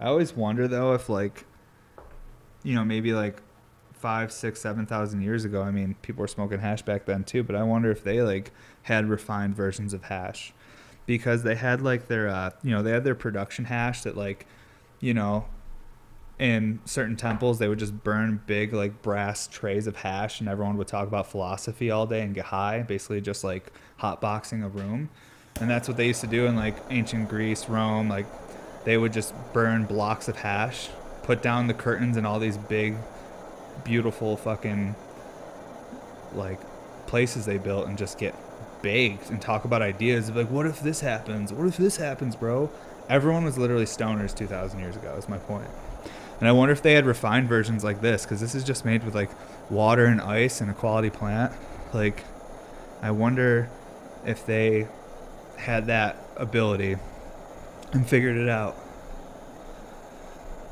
I always wonder though if like, you know, maybe like 5, 6, 7,000 years ago, I mean, people were smoking hash back then too, but I wonder if they like had refined versions of hash, because they had like their, you know, they had their production hash that like, you know, in certain temples they would just burn big like brass trays of hash and everyone would talk about philosophy all day and get high, basically just like hotboxing a room. And that's what they used to do in like ancient Greece, Rome. Like they would just burn blocks of hash, put down the curtains and all these big beautiful fucking like places they built and just get baked and talk about ideas of like, what if this happens, what if this happens, bro? Everyone was literally stoners 2,000 years ago is my point. And I wonder if they had refined versions like this, because this is just made with like water and ice and a quality plant. Like, I wonder if they had that ability and figured it out.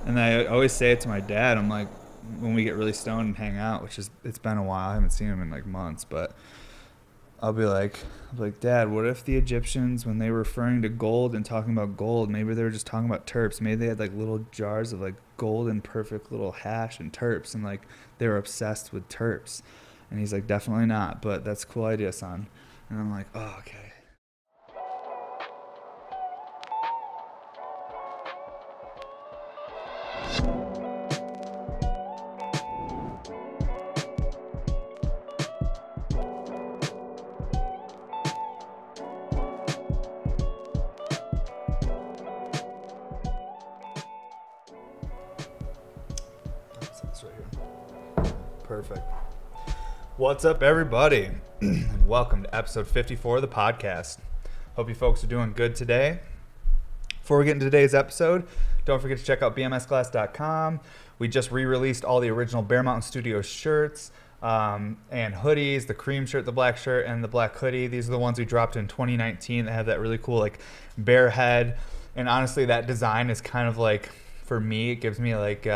And I always say it to my dad, I'm like, when we get really stoned and hang out, which is, it's been a while, I haven't seen him in like months, but I'll be like, Dad, what if the Egyptians, when they were referring to gold and talking about gold, maybe they were just talking about terps. Maybe they had like little jars of like golden perfect little hash and terps, and like they were obsessed with terps. And he's like, definitely not, but that's a cool idea, son. And I'm like, oh, okay. What's up, everybody? Welcome to episode 54 of the podcast. Hope you folks are doing good today. Before we get into today's episode, don't forget to check out bmsclass.com. We just re-released all the original Bear Mountain Studios shirts and hoodies, the cream shirt, the black shirt, and the black hoodie. These are the ones we dropped in 2019 that have that really cool like bear head. And honestly, that design is kind of like, for me, it gives me like...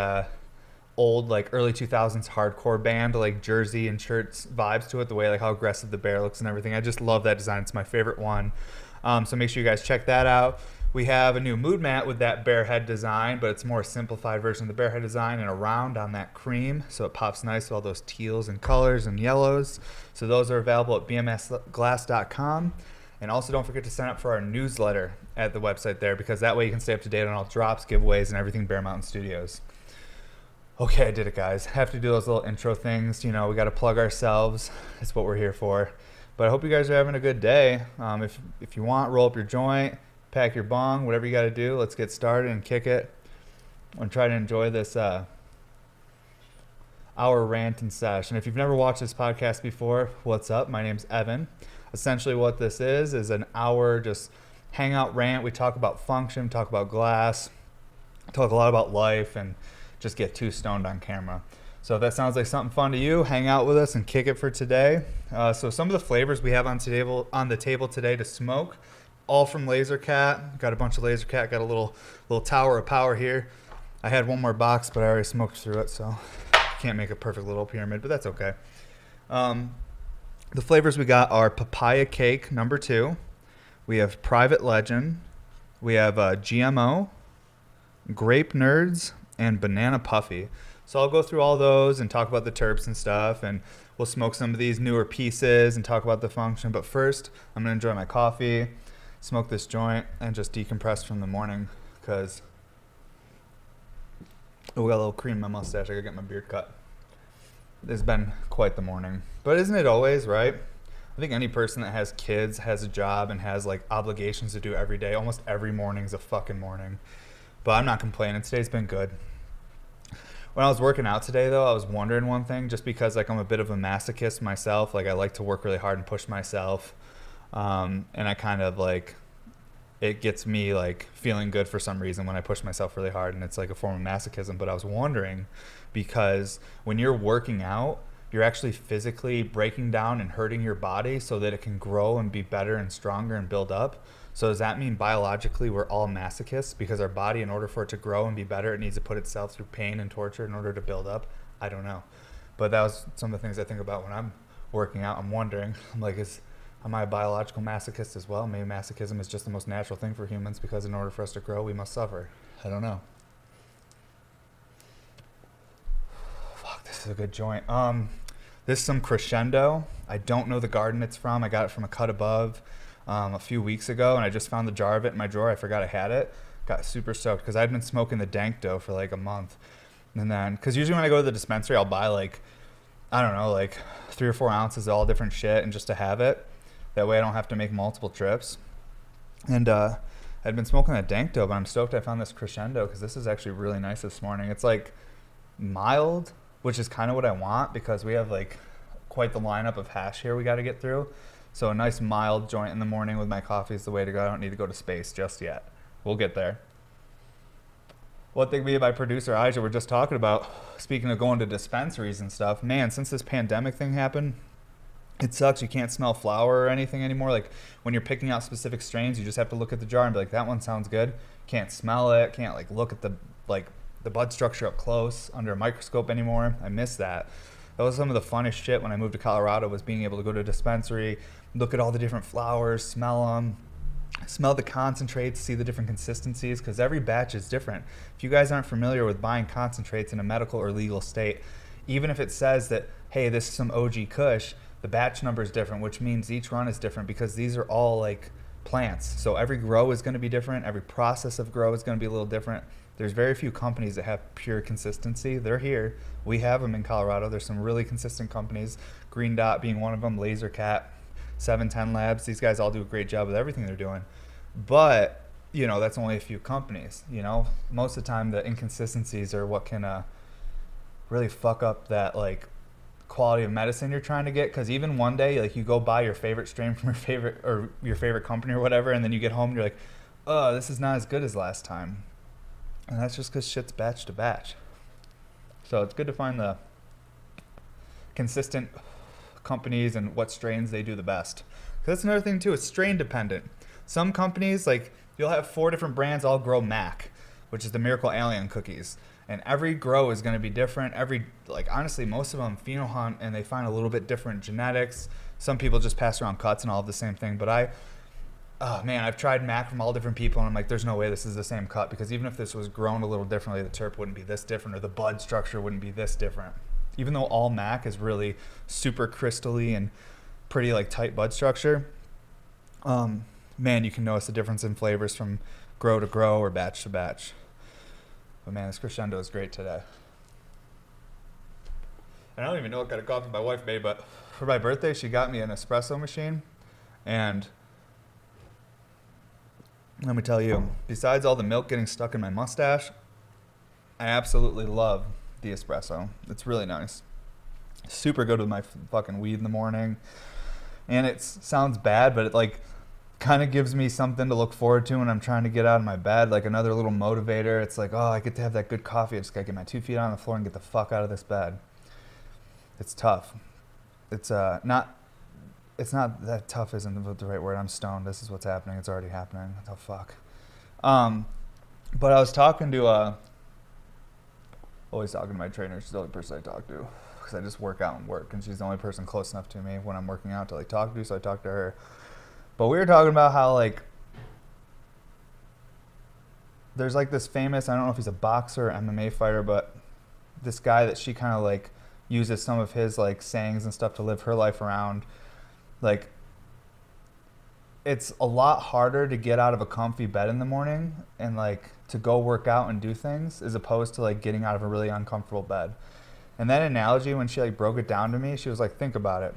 old like early 2000s hardcore band like jersey and shirts vibes to it, the way like how aggressive the bear looks and everything. I just love that design. It's my favorite one. So make sure you guys check that out. We have a new mood mat with that bear head design, but it's more a simplified version of the bear head design and a round on that cream, so it pops nice with all those teals and colors and yellows. So those are available at bmsglass.com. And also don't forget to sign up for our newsletter at the website there, because that way you can stay up to date on all drops, giveaways, and everything Bear Mountain Studios. Okay, I did it, guys. Have to do those little intro things. You know, we got to plug ourselves. That's what we're here for. But I hope you guys are having a good day. If you want, roll up your joint, pack your bong, whatever you got to do. Let's get started and kick it. I'm going to try to enjoy this hour rant and sesh. And if you've never watched this podcast before, what's up? My name's Evan. Essentially what this is an hour just hangout rant. We talk about function, talk about glass, talk a lot about life, and just get too stoned on camera. So if that sounds like something fun to you, hang out with us and kick it for today. So some of the flavors we have on the table today to smoke, all from Laser Cat. Got a bunch of Laser Cat, got a little tower of power here. I had one more box, but I already smoked through it, so can't make a perfect little pyramid, but that's okay. The flavors we got are Papaya Cake #2. We have Private Legend. We have GMO, Grape Nerds, and Banana Puffy. So I'll go through all those and talk about the terps and stuff, and we'll smoke some of these newer pieces and talk about the function. But first, I'm gonna enjoy my coffee, smoke this joint, and just decompress from the morning, because we got a little cream in my mustache. I gotta get my beard cut. It's been quite the morning. But isn't it always, right? I think any person that has kids, has a job, and has like obligations to do every day, almost every morning's a fucking morning. But I'm not complaining. Today's been good. When I was working out today, though, I was wondering one thing, just because like I'm a bit of a masochist myself. Like I like to work really hard and push myself, and I kind of like, it gets me like feeling good for some reason when I push myself really hard, and it's like a form of masochism. But I was wondering, because when you're working out, you're actually physically breaking down and hurting your body so that it can grow and be better and stronger and build up. So does that mean biologically we're all masochists, because our body, in order for it to grow and be better, it needs to put itself through pain and torture in order to build up? I don't know. But that was some of the things I think about when I'm working out. I'm wondering, I'm like, am I a biological masochist as well? Maybe masochism is just the most natural thing for humans, because in order for us to grow, we must suffer. I don't know. is a good joint. This is some Crescendo. I don't know the garden it's from. I got it from a Cut Above a few weeks ago, and I just found the jar of it in my drawer. I forgot I had it. Got super stoked because I'd been smoking the dank dough for like a month. And then, because usually when I go to the dispensary, I'll buy like, I don't know, like 3 or 4 ounces of all different shit and just to have it. That way I don't have to make multiple trips. And I'd been smoking that dank dough, but I'm stoked I found this Crescendo because this is actually really nice this morning. It's like mild, which is kind of what I want because we have like quite the lineup of hash here we got to get through. So a nice mild joint in the morning with my coffee is the way to go. I don't need to go to space just yet. We'll get there. One thing me and my producer, Aisha, were just talking about, speaking of going to dispensaries and stuff, man, since this pandemic thing happened, it sucks. You can't smell flower or anything anymore. Like when you're picking out specific strains, you just have to look at the jar and be like, that one sounds good. Can't smell it. Can't like look at the bud structure up close under a microscope anymore. I miss that. That was some of the funnest shit when I moved to Colorado, was being able to go to a dispensary, look at all the different flowers, smell them, smell the concentrates, see the different consistencies, because every batch is different. If you guys aren't familiar with buying concentrates in a medical or legal state, even if it says that, hey, this is some OG Kush, the batch number is different, which means each run is different because these are all like plants. So every grow is going to be different. Every process of grow is going to be a little different. There's very few companies that have pure consistency. They're here. We have them in Colorado. There's some really consistent companies, Green Dot being one of them, Laser Cat, 710 Labs. These guys all do a great job with everything they're doing. But, you know, that's only a few companies, you know. Most of the time the inconsistencies are what can really fuck up that like quality of medicine you're trying to get, because even one day, like, you go buy your favorite strain from your favorite company or whatever, and then you get home and you're like, oh, this is not as good as last time. And that's just because shit's batch to batch. So it's good to find the consistent companies and what strains they do the best. Because that's another thing too, it's strain dependent. Some companies, like, you'll have 4 different brands all grow MAC, which is the Miracle Alien cookies. And every grow is going to be different. Every, like, honestly, most of them pheno hunt and they find a little bit different genetics. Some people just pass around cuts and all of the same thing. But I've tried MAC from all different people, and I'm like, there's no way this is the same cut, because even if this was grown a little differently, the terp wouldn't be this different or the bud structure wouldn't be this different. Even though all MAC is really super crystally and pretty like tight bud structure, you can notice the difference in flavors from grow to grow or batch to batch. But man, this Crescendo is great today. And I don't even know what kind of coffee my wife made, but for my birthday, she got me an espresso machine. And let me tell you, besides all the milk getting stuck in my mustache, I absolutely love the espresso. It's really nice. Super good with my fucking weed in the morning. And it sounds bad, but it like kind of gives me something to look forward to when I'm trying to get out of my bed, like another little motivator. It's like, oh, I get to have that good coffee. I just got to get my 2 feet on the floor and get the fuck out of this bed. It's tough. It's not that tough isn't the right word. I'm stoned. This is what's happening. It's already happening. What the fuck? But I was talking to, always talking to my trainer. She's the only person I talk to because I just work out and work. And she's the only person close enough to me when I'm working out to like talk to, so I talk to her. But we were talking about how, like, there's, like, this famous, I don't know if he's a boxer or MMA fighter, but this guy that she kind of, like, uses some of his, like, sayings and stuff to live her life around. Like, it's a lot harder to get out of a comfy bed in the morning and, like, to go work out and do things as opposed to, like, getting out of a really uncomfortable bed. And that analogy, when she, like, broke it down to me, she was like, think about it.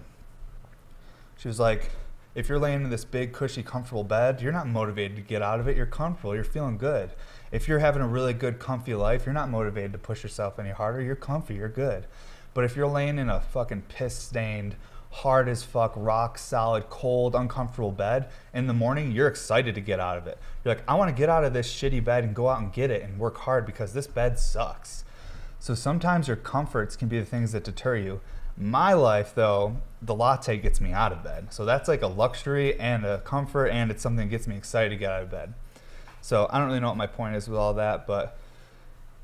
She was like, if you're laying in this big, cushy, comfortable bed, you're not motivated to get out of it. You're comfortable. You're feeling good. If you're having a really good, comfy life, you're not motivated to push yourself any harder. You're comfy. You're good. But if you're laying in a fucking piss-stained, hard as fuck, rock solid, cold, uncomfortable bed, in the morning, you're excited to get out of it. You're like, I want to get out of this shitty bed and go out and get it and work hard because this bed sucks. So sometimes your comforts can be the things that deter you. My life, though, the latte gets me out of bed. So that's like a luxury and a comfort, and it's something that gets me excited to get out of bed. So I don't really know what my point is with all that, but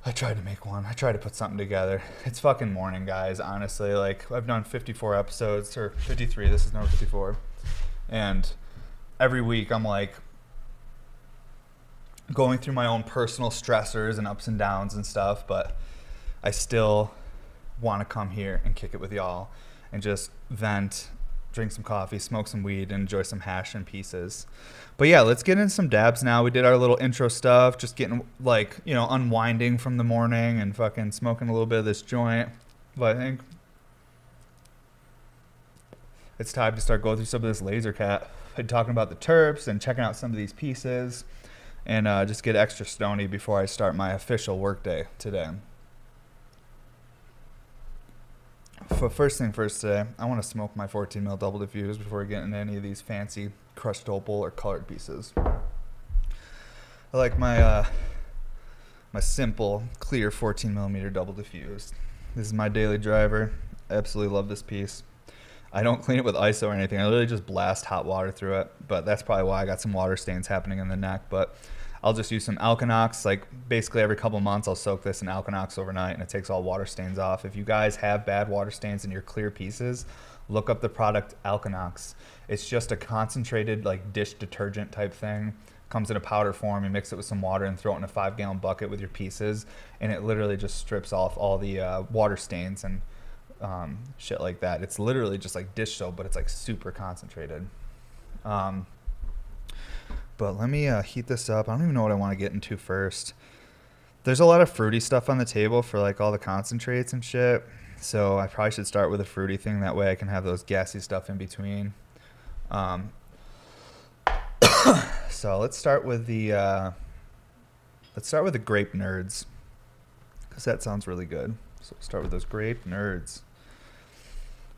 I tried to make one. I tried to put something together. It's fucking morning, guys, honestly. Like, I've done 54 episodes, or 53. This is number 54. And every week I'm like going through my own personal stressors and ups and downs and stuff, but I still want to come here and kick it with y'all and just vent, drink some coffee, smoke some weed, and enjoy some hash and pieces. But yeah, let's get in some dabs now. We did our little intro stuff, just getting like, you know, unwinding from the morning and fucking smoking a little bit of this joint. But I think it's time to start going through some of this Laser Cat and talking about the terps and checking out some of these pieces and just get extra stony before I start my official workday today. For first thing first today, I want to smoke my 14 mil double diffuse before we get into any of these fancy crushed opal or colored pieces. I like my my simple clear 14 millimeter double diffuse. This is my daily driver. I absolutely love this piece. I don't clean it with ISO or anything. I literally just blast hot water through it, but that's probably why I got some water stains happening in the neck. But I'll just use some Alconox. Like basically every couple months I'll soak this in Alconox overnight and it takes all water stains off. If you guys have bad water stains in your clear pieces, look up the product Alconox. It's just a concentrated like dish detergent type thing. Comes in a powder form. You mix it with some water and throw it in a 5-gallon bucket with your pieces, and it literally just strips off all the water stains and shit like that. It's literally just like dish soap, but it's like super concentrated. But let me heat this up. I don't even know what I want to get into first. There's a lot of fruity stuff on the table for like all the concentrates and shit. So I probably should start with a fruity thing. That way I can have those gassy stuff in between. So let's start with the grape nerds, because that sounds really good. So we'll start with those grape nerds.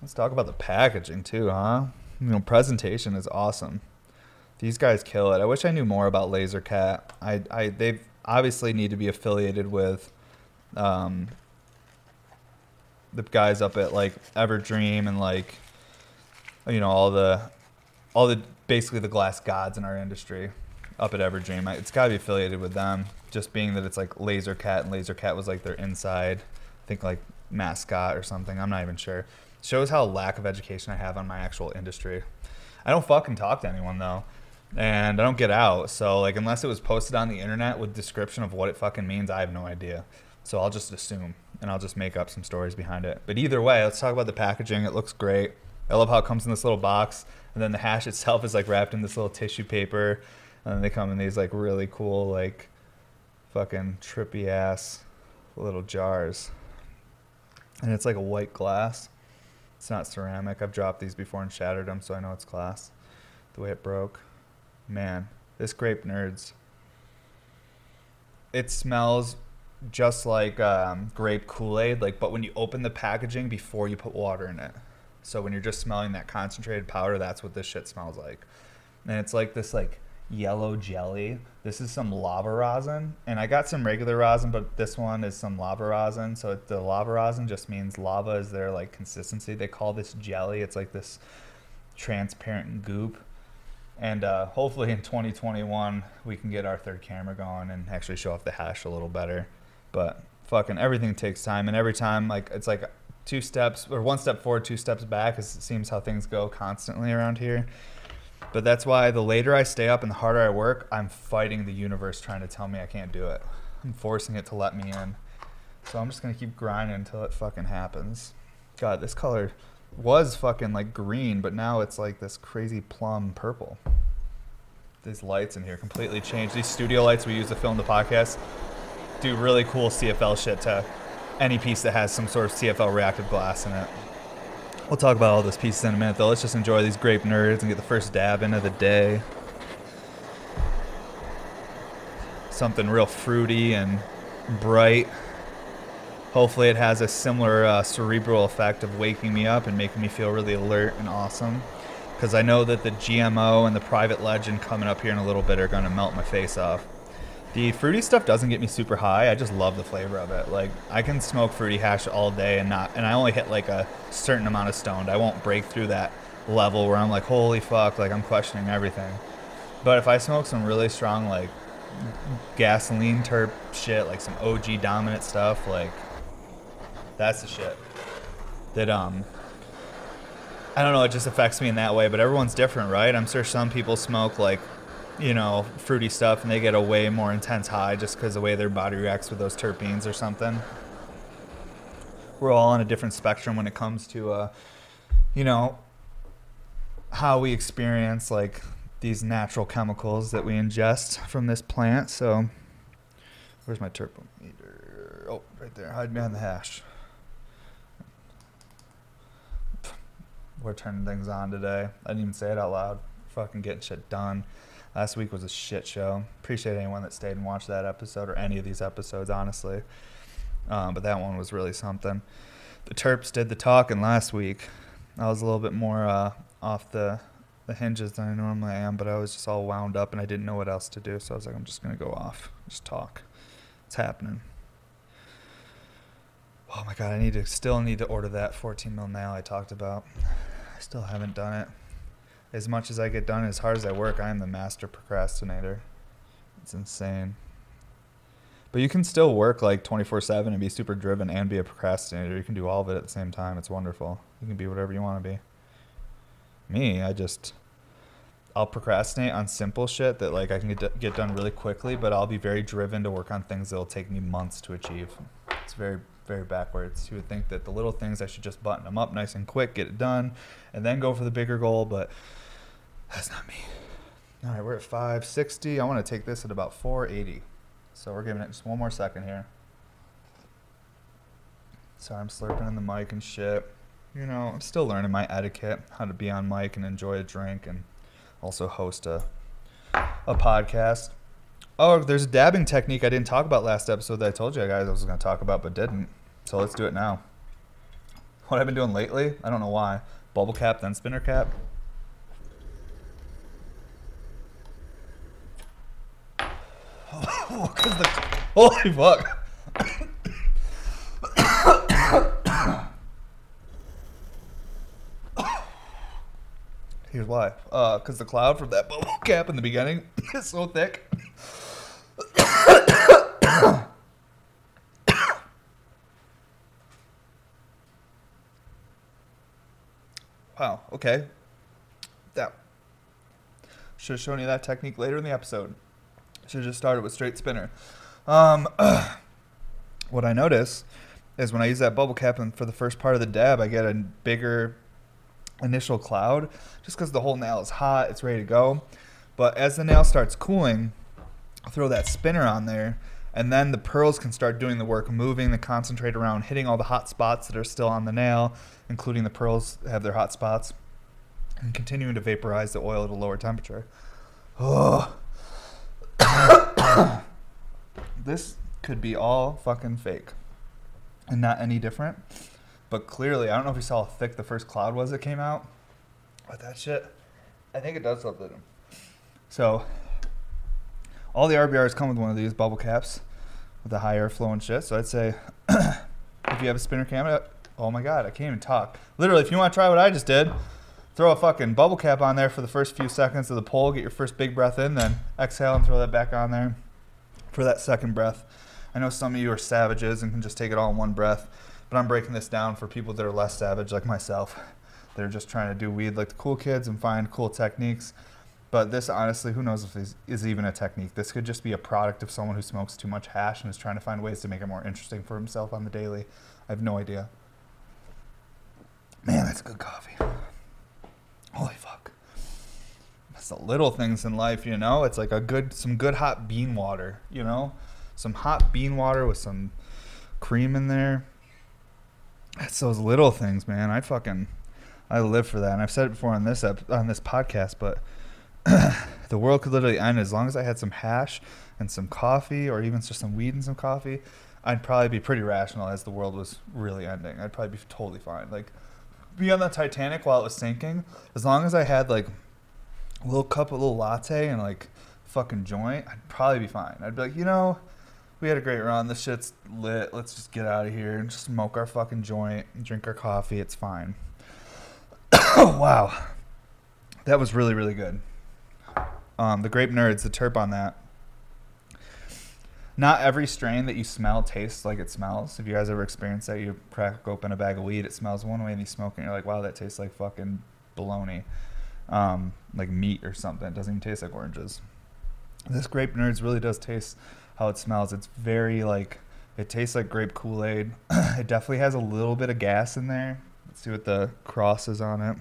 Let's talk about the packaging too, huh? You know, presentation is awesome. These guys kill it. I wish I knew more about Laser Cat. They obviously need to be affiliated with the guys up at like Everdream and like, you know, all the basically the glass gods in our industry up at Everdream. It's got to be affiliated with them, just being that it's like Laser Cat, and Laser Cat was like their inside, I think like mascot or something. I'm not even sure. Shows how lack of education I have on my actual industry. I don't fucking talk to anyone though. And I don't get out, so like unless it was posted on the internet with description of what it fucking means, I have no idea. So I'll just assume, and I'll just make up some stories behind it. But either way, let's talk about the packaging. It looks great. I love how it comes in this little box, and then the hash itself is like wrapped in this little tissue paper, and then they come in these like really cool like fucking trippy ass little jars. And it's like a white glass. It's not ceramic. I've dropped these before and shattered them, so I know it's glass. The way it broke. Man, this grape nerds. It smells just like grape Kool-Aid, like, but when you open the packaging before you put water in it. So when you're just smelling that concentrated powder, that's what this shit smells like. And it's like this like yellow jelly. This is some lava rosin, and I got some regular rosin, but this one is some lava rosin. So the lava rosin just means lava is their like consistency. They call this jelly. It's like this transparent goop. And hopefully in 2021, we can get our third camera going and actually show off the hash a little better. But fucking everything takes time. And every time, like, it's like two steps or one step forward, two steps back. It seems how things go constantly around here. But that's why the later I stay up and the harder I work, I'm fighting the universe trying to tell me I can't do it. I'm forcing it to let me in. So I'm just going to keep grinding until it fucking happens. God, this color was fucking like green, but now it's like this crazy plum purple. These lights in here completely changed. These studio lights we use to film the podcast do really cool CFL shit to any piece that has some sort of CFL reactive glass in it. We'll talk about all those pieces in a minute though. Let's just enjoy these grape nerds and get the first dab into the day. Something real fruity and bright. Hopefully it has a similar cerebral effect of waking me up and making me feel really alert and awesome, because I know that the GMO and the private legend coming up here in a little bit are going to melt my face off. The fruity stuff doesn't get me super high. I just love the flavor of it. Like I can smoke fruity hash all day and I only hit like a certain amount of stoned. I won't break through that level where I'm like, holy fuck, like I'm questioning everything. But if I smoke some really strong like gasoline terp shit, like some OG dominant stuff, like that's the shit that, I don't know, it just affects me in that way, but everyone's different, right? I'm sure some people smoke like, you know, fruity stuff and they get a way more intense high just because the way their body reacts with those terpenes or something. we're all on a different spectrum when it comes to, you know, how we experience like these natural chemicals that we ingest from this plant. So, where's my turbometer? Oh, right there. Hide behind the hash. We're turning things on today. I didn't even say it out loud. Fucking getting shit done. Last week was a shit show. Appreciate anyone that stayed and watched that episode or any of these episodes, honestly. But that one was really something. The Terps did the talking last week. I was a little bit more off the hinges than I normally am, but I was just all wound up and I didn't know what else to do. So I was like, I'm just going to go off. Just talk. It's happening. Oh my God, I need to order that 14 mil nail I talked about. I still haven't done it. As much as I get done, as hard as I work, I am the master procrastinator. It's insane. But you can still work like 24/7 and be super driven and be a procrastinator. You can do all of it at the same time. It's wonderful. You can be whatever you want to be. Me, I'll procrastinate on simple shit that like I can get done really quickly, but I'll be very driven to work on things that'll take me months to achieve. It's very, very backwards. You would think that the little things, I should just button them up nice and quick, get it done, and then go for the bigger goal, but that's not me. All right, we're at 560. I want to take this at about 480. So we're giving it just one more second here. Sorry, I'm slurping in the mic and shit. You know, I'm still learning my etiquette, how to be on mic and enjoy a drink and also host a podcast. Oh, there's a dabbing technique I didn't talk about last episode that I told you guys I was going to talk about but didn't. So let's do it now. What I've been doing lately, I don't know why. Bubble cap, then spinner cap. Oh, 'cause holy fuck. Here's why. Because the cloud from that bubble cap in the beginning is so thick. Wow, okay. That. Should have shown you that technique later in the episode. Should have just started with straight spinner. What I notice is when I use that bubble cap and for the first part of the dab, I get a bigger initial cloud just because the whole nail is hot, it's ready to go. But as the nail starts cooling, I'll throw that spinner on there, and then the pearls can start doing the work, moving the concentrate around, hitting all the hot spots that are still on the nail, including the pearls have their hot spots, and continuing to vaporize the oil at a lower temperature. Oh. This could be all fucking fake and not any different. But clearly, I don't know if you saw how thick the first cloud was that came out. But that shit, I think it does something. So, all the RBRs come with one of these bubble caps with the high air flow and shit. So I'd say, if you have a spinner cam, oh my God, I can't even talk. Literally, if you want to try what I just did, throw a fucking bubble cap on there for the first few seconds of the pull, get your first big breath in, then exhale and throw that back on there for that second breath. I know some of you are savages and can just take it all in one breath. But I'm breaking this down for people that are less savage like myself. They're just trying to do weed like the cool kids and find cool techniques. But this, honestly, who knows if this is even a technique. This could just be a product of someone who smokes too much hash and is trying to find ways to make it more interesting for himself on the daily. I have no idea. Man, that's good coffee. Holy fuck. That's the little things in life, you know? It's like some good hot bean water, you know? Some hot bean water with some cream in there. It's those little things, man. I live for that. And I've said it before on this podcast, but the world could literally end as long as I had some hash and some coffee, or even just some weed and some coffee. I'd probably be pretty rational as the world was really ending. I'd probably be totally fine. Like, be on the Titanic while it was sinking. As long as I had like a little cup, a little latte, and like fucking joint, I'd probably be fine. I'd be like, you know, we had a great run. This shit's lit. Let's just get out of here and just smoke our fucking joint and drink our coffee. It's fine. Wow. That was really, really good. The Grape Nerds, the terp on that. Not every strain that you smell tastes like it smells. If you guys ever experienced that, you crack open a bag of weed, it smells one way, and you smoke it, and you're like, wow, that tastes like fucking bologna. Like meat or something. It doesn't even taste like oranges. This Grape Nerds really does taste how it smells. It's very like It tastes like grape Kool-Aid. It definitely has a little bit of gas in there. Let's see what the cross is on it.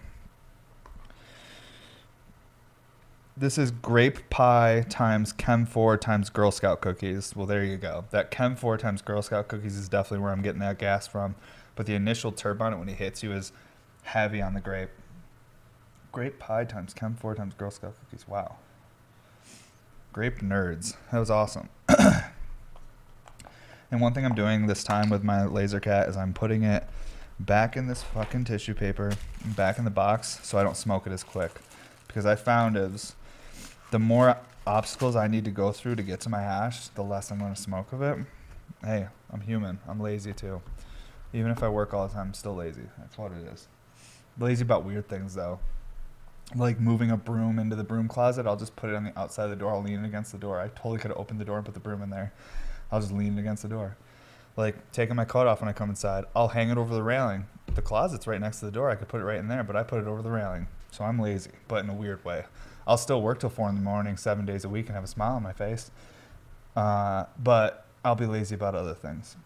This is grape pie times Chem 4 times Girl Scout cookies. Well, there you go. That Chem 4 times Girl Scout cookies is definitely where I'm getting that gas from. But the initial turb on it when it hits you is heavy on the grape. Grape pie times Chem 4 times Girl Scout cookies. Wow. Grape nerds. That was awesome. And one thing I'm doing this time with my Laser Cat is I'm putting it back in this fucking tissue paper, back in the box, so I don't smoke it as quick. Because I found is the more obstacles I need to go through to get to my hash, the less I'm going to smoke of it. Hey, I'm human. I'm lazy too. Even if I work all the time, I'm still lazy. That's what it is. Lazy about weird things though. Like moving a broom into the broom closet, I'll just put it on the outside of the door. I'll lean it against the door. I totally could have opened the door and put the broom in there. I'll just lean it against the door. Like taking my coat off when I come inside, I'll hang it over the railing. The closet's right next to the door. I could put it right in there, but I put it over the railing. So I'm lazy, but in a weird way. I'll still work till 4 in the morning, 7 days a week, and have a smile on my face. But I'll be lazy about other things.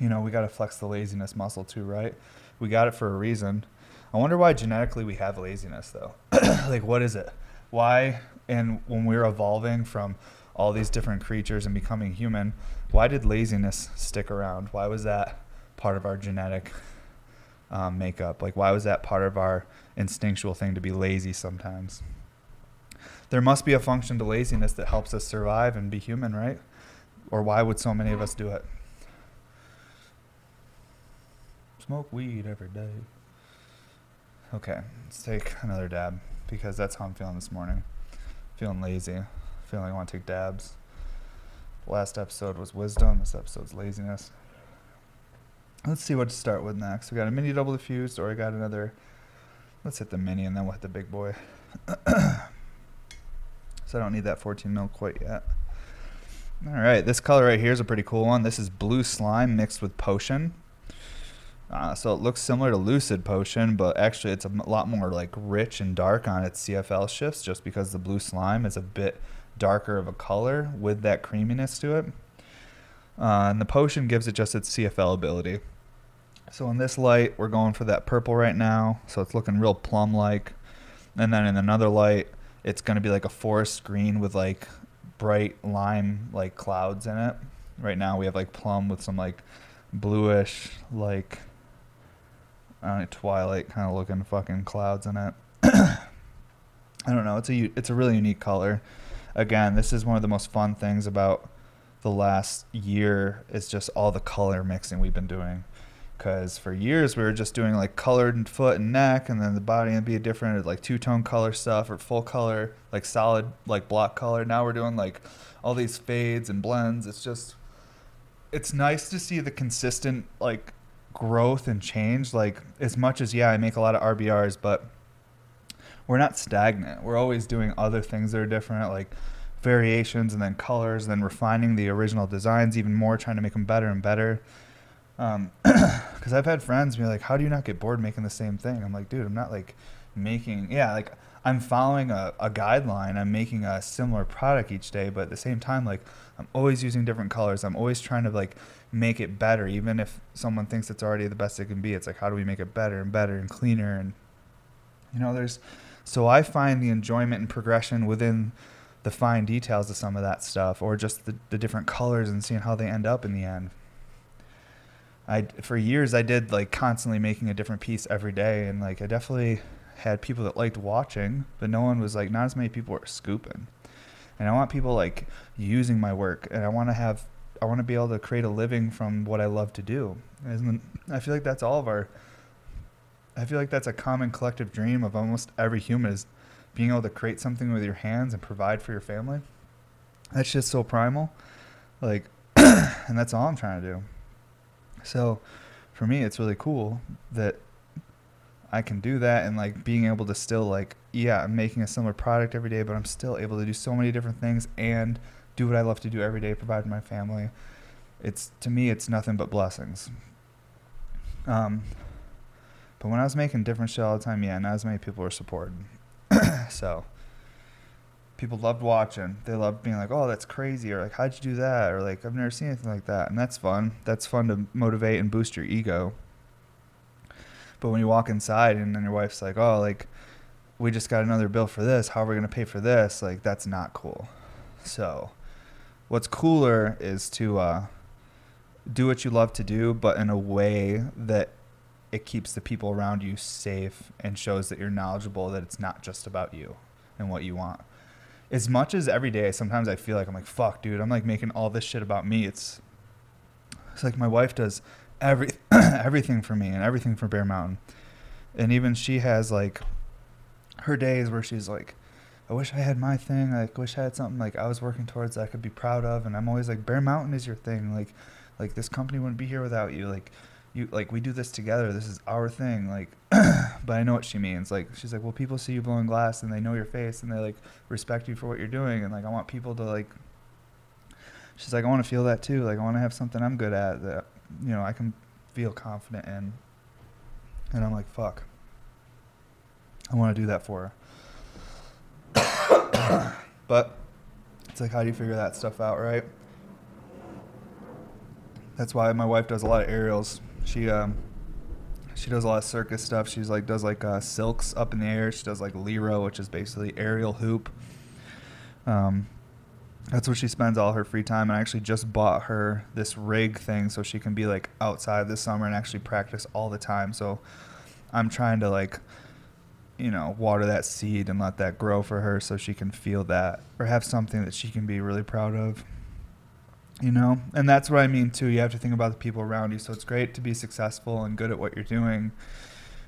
You know, we got to flex the laziness muscle too, right? We got it for a reason. I wonder why genetically we have laziness though. Like, what is it? Why, and when we're evolving from all these different creatures and becoming human, why did laziness stick around? Why was that part of our genetic makeup? Like, why was that part of our instinctual thing to be lazy sometimes? There must be a function to laziness that helps us survive and be human, right? Or why would so many of us do it? Smoke weed every day. Okay, let's take another dab because that's how I'm feeling this morning. Feeling lazy, feeling I want to take dabs. Last episode was wisdom, this episode's laziness. Let's see what to start with next. We got a mini double diffused, or I got another. Let's hit the mini and then we'll hit the big boy. So I don't need that 14 mil quite yet. All right, this color right here is a pretty cool one. This is blue slime mixed with potion. So it looks similar to Lucid Potion, but actually it's a lot more like rich and dark on its CFL shifts just because the blue slime is a bit darker of a color with that creaminess to it. And the potion gives it just its CFL ability. So in this light, we're going for that purple right now. So it's looking real plum-like. And then in another light, it's going to be like a forest green with like bright lime like clouds in it. Right now we have like plum with some like bluish like twilight kind of looking fucking clouds in it. I don't know. It's a really unique color. Again, this is one of the most fun things about the last year is just all the color mixing we've been doing. Because for years we were just doing like colored foot and neck, and then the body would be different, like two-tone color stuff or full color, like solid, like block color. Now we're doing like all these fades and blends. It's nice to see the consistent like growth and change. Like as much as I make a lot of RBRs, but we're not stagnant. We're always doing other things that are different, like variations and then colors, and then refining the original designs even more, trying to make them better and better. Because I've had friends be like, how do you not get bored making the same thing? I'm like, dude, I'm not like making, like I'm following a guideline. I'm making a similar product each day, but at the same time, like I'm always using different colors. I'm always trying to like make it better. Even if someone thinks it's already the best it can be, it's like, how do we make it better and better and cleaner? And you know, so I find the enjoyment and progression within the fine details of some of that stuff, or just the different colors and seeing how they end up in the end. For years I did like constantly making a different piece every day, and like I definitely had people that liked watching, but no one was like, not as many people were scooping. And I want people like using my work, and I want to be able to create a living from what I love to do. And I feel like that's I feel like that's a common collective dream of almost every human, is being able to create something with your hands and provide for your family. That's just so primal. Like, and that's all I'm trying to do. So for me, it's really cool that I can do that, and like being able to still like, I'm making a similar product every day, but I'm still able to do so many different things and do what I love to do every day, provide my family. To me, it's nothing but blessings. But when I was making different shit all the time, not as many people were supported. So people loved watching. They loved being like, oh, that's crazy, or like, how'd you do that, or like, I've never seen anything like that. And that's fun. That's fun to motivate and boost your ego. But when you walk inside and then your wife's like, oh, like, we just got another bill for this, how are we going to pay for this? Like, that's not cool. So what's cooler is to do what you love to do, but in a way that it keeps the people around you safe and shows that you're knowledgeable, that it's not just about you and what you want. As much as every day, sometimes I feel like I'm like, fuck, dude, I'm like making all this shit about me. It's like my wife does everything for me and everything for Bear Mountain. And even she has like her days where she's like, I wish I had my thing. I like, wish I had something like I was working towards that I could be proud of. And I'm always like, Bear Mountain is your thing. Like this company wouldn't be here without you. Like, you, like, we do this together. This is our thing. Like, but I know what she means. Like, she's like, well, people see you blowing glass and they know your face and they like respect you for what you're doing. And like, I want people to like, she's like, I want to feel that too. Like, I want to have something I'm good at that, you know, I can feel confident in. And I'm like, fuck, I want to do that for her. But it's like, how do you figure that stuff out, right? That's why my wife does a lot of aerials. She does a lot of circus stuff. She's like does like silks up in the air. She does like Lero, which is basically aerial hoop. That's where she spends all her free time. And I actually just bought her this rig thing so she can be like outside this summer and actually practice all the time. So I'm trying to like, you know, water that seed and let that grow for her so she can feel that or have something that she can be really proud of, you know? And that's what I mean too. You have to think about the people around you. So it's great to be successful and good at what you're doing.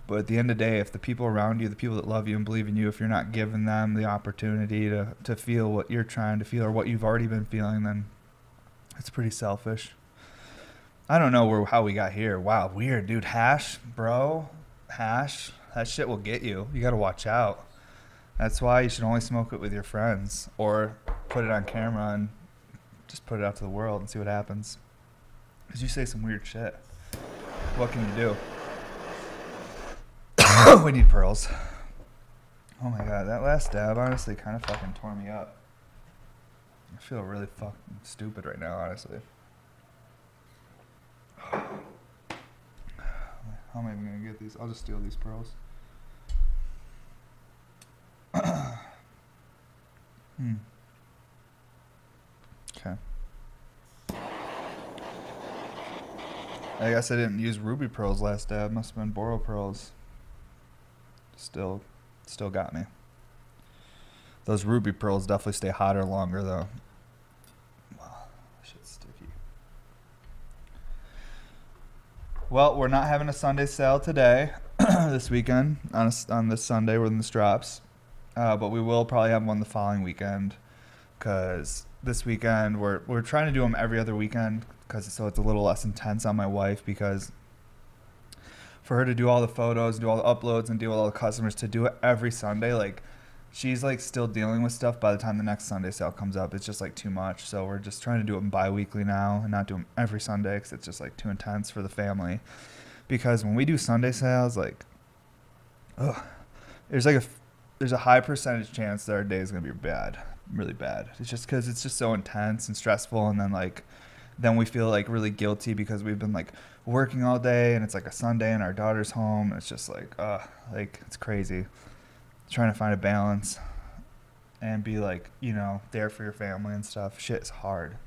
But at the end of the day, if the people around you, the people that love you and believe in you, if you're not giving them the opportunity to feel what you're trying to feel or what you've already been feeling, then it's pretty selfish. I don't know how we got here. Wow, weird, dude. Hash, bro. Hash. That shit will get you. You got to watch out. That's why you should only smoke it with your friends or put it on camera and just put it out to the world and see what happens. Because you say some weird shit. What can you do? We need pearls. Oh my god, that last dab honestly kind of fucking tore me up. I feel really fucking stupid right now, honestly. How am I even gonna get these? I'll just steal these pearls. Okay. I guess I didn't use ruby pearls last dab. Must have been boral pearls. Still got me. Those ruby pearls definitely stay hotter longer though. Wow, that shit's sticky. Well, we're not having a Sunday sale today, this weekend. On this Sunday, we're in the Strops. But we will probably have one the following weekend. Because this weekend, we're trying to do them every other weekend. So it's a little less intense on my wife because... for her to do all the photos, do all the uploads, and deal with all the customers, to do it every Sunday, like, she's, like, still dealing with stuff by the time the next Sunday sale comes up. It's just, like, too much. So we're just trying to do them bi-weekly now and not do them every Sunday because it's just, like, too intense for the family. Because when we do Sunday sales, like, there's a high percentage chance that our day is going to be bad, really bad. It's just because it's just so intense and stressful, and then, like, then we feel like really guilty because we've been like working all day and it's like a Sunday and our daughter's home. And it's just like it's crazy. Trying to find a balance and be like, you know, there for your family and stuff. Shit's hard,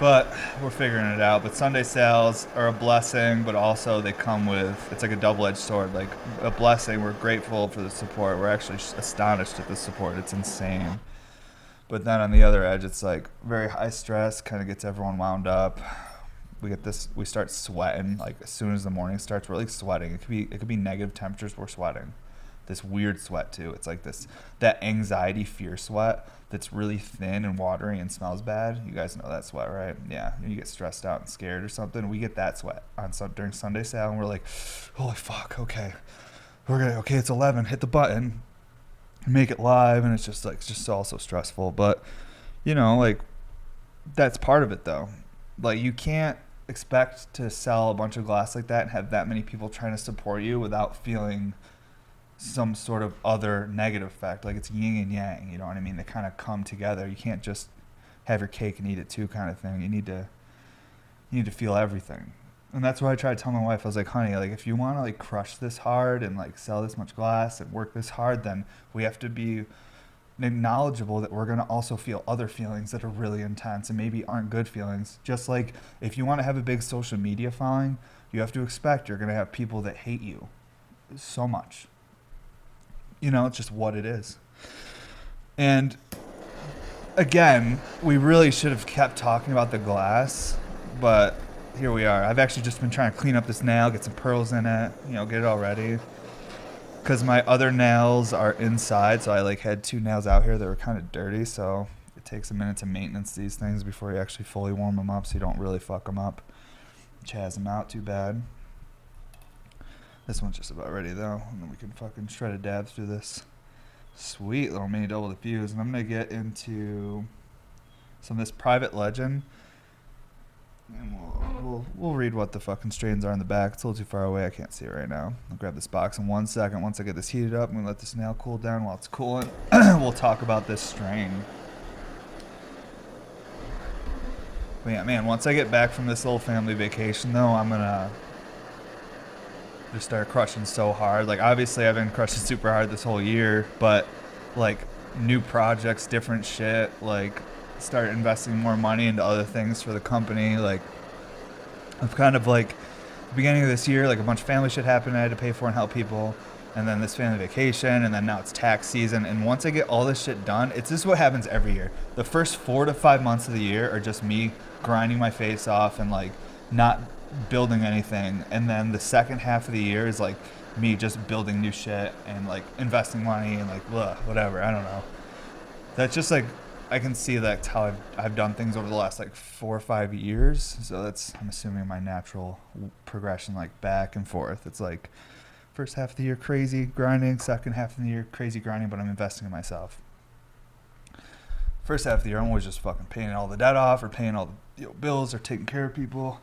but we're figuring it out. But Sunday sales are a blessing, but also they come with, it's like a double-edged sword, like a blessing. We're grateful for the support. We're actually astonished at the support. It's insane. But then on the other edge, it's like very high stress, kind of gets everyone wound up. We start sweating. Like as soon as the morning starts, we're like sweating. It could be negative temperatures, we're sweating. This weird sweat too. It's like that anxiety fear sweat that's really thin and watery and smells bad. You guys know that sweat, right? Yeah, you get stressed out and scared or something. We get that sweat during Sunday sale, and we're like, holy fuck, okay. It's 11, hit the button. Make it live, and it's just also stressful. But you know, like, that's part of it though. Like, you can't expect to sell a bunch of glass like that and have that many people trying to support you without feeling some sort of other negative effect. Like, it's yin and yang, you know what I mean? They kind of come together. You can't just have your cake and eat it too kind of thing. You need to feel everything. And that's what I tried to tell my wife. I was like, honey, like, if you want to, like, crush this hard and, like, sell this much glass and work this hard, then we have to be knowledgeable that we're going to also feel other feelings that are really intense and maybe aren't good feelings. Just like if you want to have a big social media following, you have to expect you're going to have people that hate you so much. You know, it's just what it is. And again, we really should have kept talking about the glass, but here we are. I've actually just been trying to clean up this nail, get some pearls in it, you know, get it all ready. Because my other nails are inside, so I, like, had two nails out here that were kind of dirty, so it takes a minute to maintenance these things before you actually fully warm them up so you don't really fuck them up. Chaz them out too bad. This one's just about ready, though, and then we can fucking shred a dab through this. Sweet little mini double diffuse, and I'm going to get into some of this Private Legend. And we'll read what the fucking strains are in the back. It's a little too far away. I can't see it right now. I'll grab this box in 1 second. Once I get this heated up, I'm going to let this nail cool down while it's cooling. We'll talk about this strain. But yeah, man, once I get back from this little family vacation, though, I'm going to just start crushing so hard. Like, obviously, I've been crushing super hard this whole year, but, like, new projects, different shit, like, start investing more money into other things for the company. Like, I've kind of, like, the beginning of this year, like, a bunch of family shit happened I had to pay for and help people, and then this family vacation, and then now it's tax season. And once I get all this shit done, it's just what happens every year. The first 4 to 5 months of the year are just me grinding my face off and, like, not building anything. And then the second half of the year is, like, me just building new shit and, like, investing money and, like, blah, whatever, I don't know. That's just, like, I can see that's how I've done things over the last, like, 4 or 5 years. So that's, I'm assuming, my natural progression, like, back and forth. It's like first half of the year crazy grinding, second half of the year crazy grinding, but I'm investing in myself. First half of the year, I'm always just fucking paying all the debt off or paying all the, you know, bills or taking care of people.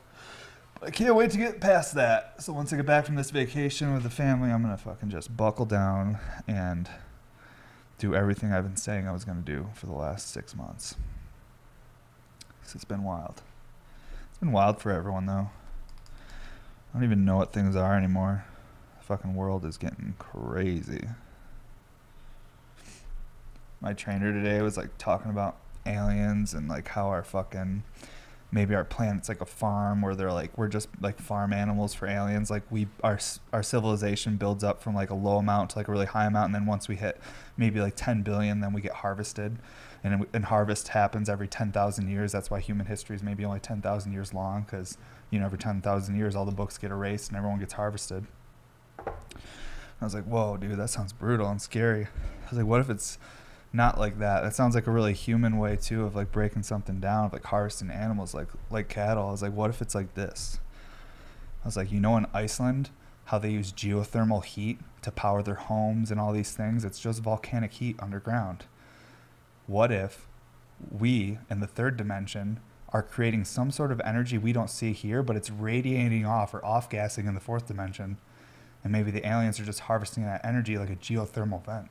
But I can't wait to get past that. So once I get back from this vacation with the family, I'm gonna fucking just buckle down and do everything I've been saying I was going to do for the last 6 months. So it's been wild. It's been wild for everyone, though. I don't even know what things are anymore. The fucking world is getting crazy. My trainer today was, like, talking about aliens and, like, how our fucking, maybe our planet's like a farm where they're like, we're just like farm animals for aliens. Like, we, our civilization builds up from, like, a low amount to, like, a really high amount, and then once we hit maybe, like, 10 billion, then we get harvested, and harvest happens every 10,000 years. That's why human history is maybe only 10,000 years long, because, you know, every 10,000 years all the books get erased and everyone gets harvested. And I was like, whoa, dude, that sounds brutal and scary. I was like, what if it's not like that? That sounds like a really human way, too, of, like, breaking something down, of, like, harvesting animals, like cattle. I was like, what if it's like this? I was like, you know, in Iceland, how they use geothermal heat to power their homes and all these things? It's just volcanic heat underground. What if we, in the third dimension, are creating some sort of energy we don't see here, but it's radiating off or off-gassing in the fourth dimension, and maybe the aliens are just harvesting that energy like a geothermal vent?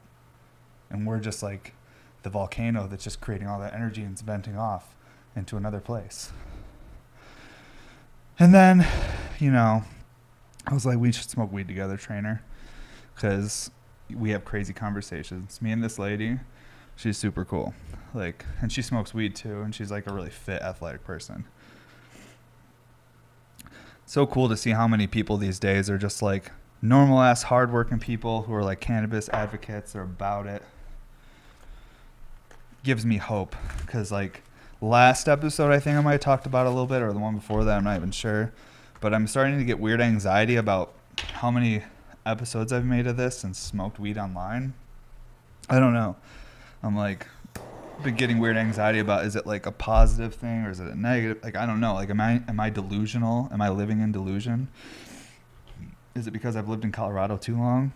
And we're just like the volcano that's just creating all that energy and it's venting off into another place. And then, you know, I was like, we should smoke weed together, trainer, because we have crazy conversations. Me and this lady, she's super cool. Like, and she smokes weed too, and she's, like, a really fit, athletic person. It's so cool to see how many people these days are just, like, normal ass hardworking people who are, like, cannabis advocates or about it. Gives me hope, because, like, last episode I think I might have talked about a little bit, or the one before that, I'm not even sure, but I'm starting to get weird anxiety about how many episodes I've made of this and smoked weed online. I don't know, I'm like, been getting weird anxiety about, is it, like, a positive thing or is it a negative? Like, I don't know, like, am I delusional? Am I living in delusion? Is it because I've lived in Colorado too long?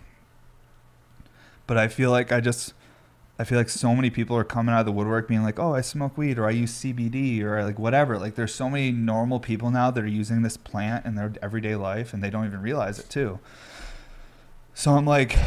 But I feel like I feel like so many people are coming out of the woodwork being like, oh, I smoke weed, or I use CBD, or, like, whatever. Like, there's so many normal people now that are using this plant in their everyday life, and they don't even realize it too. So I'm like,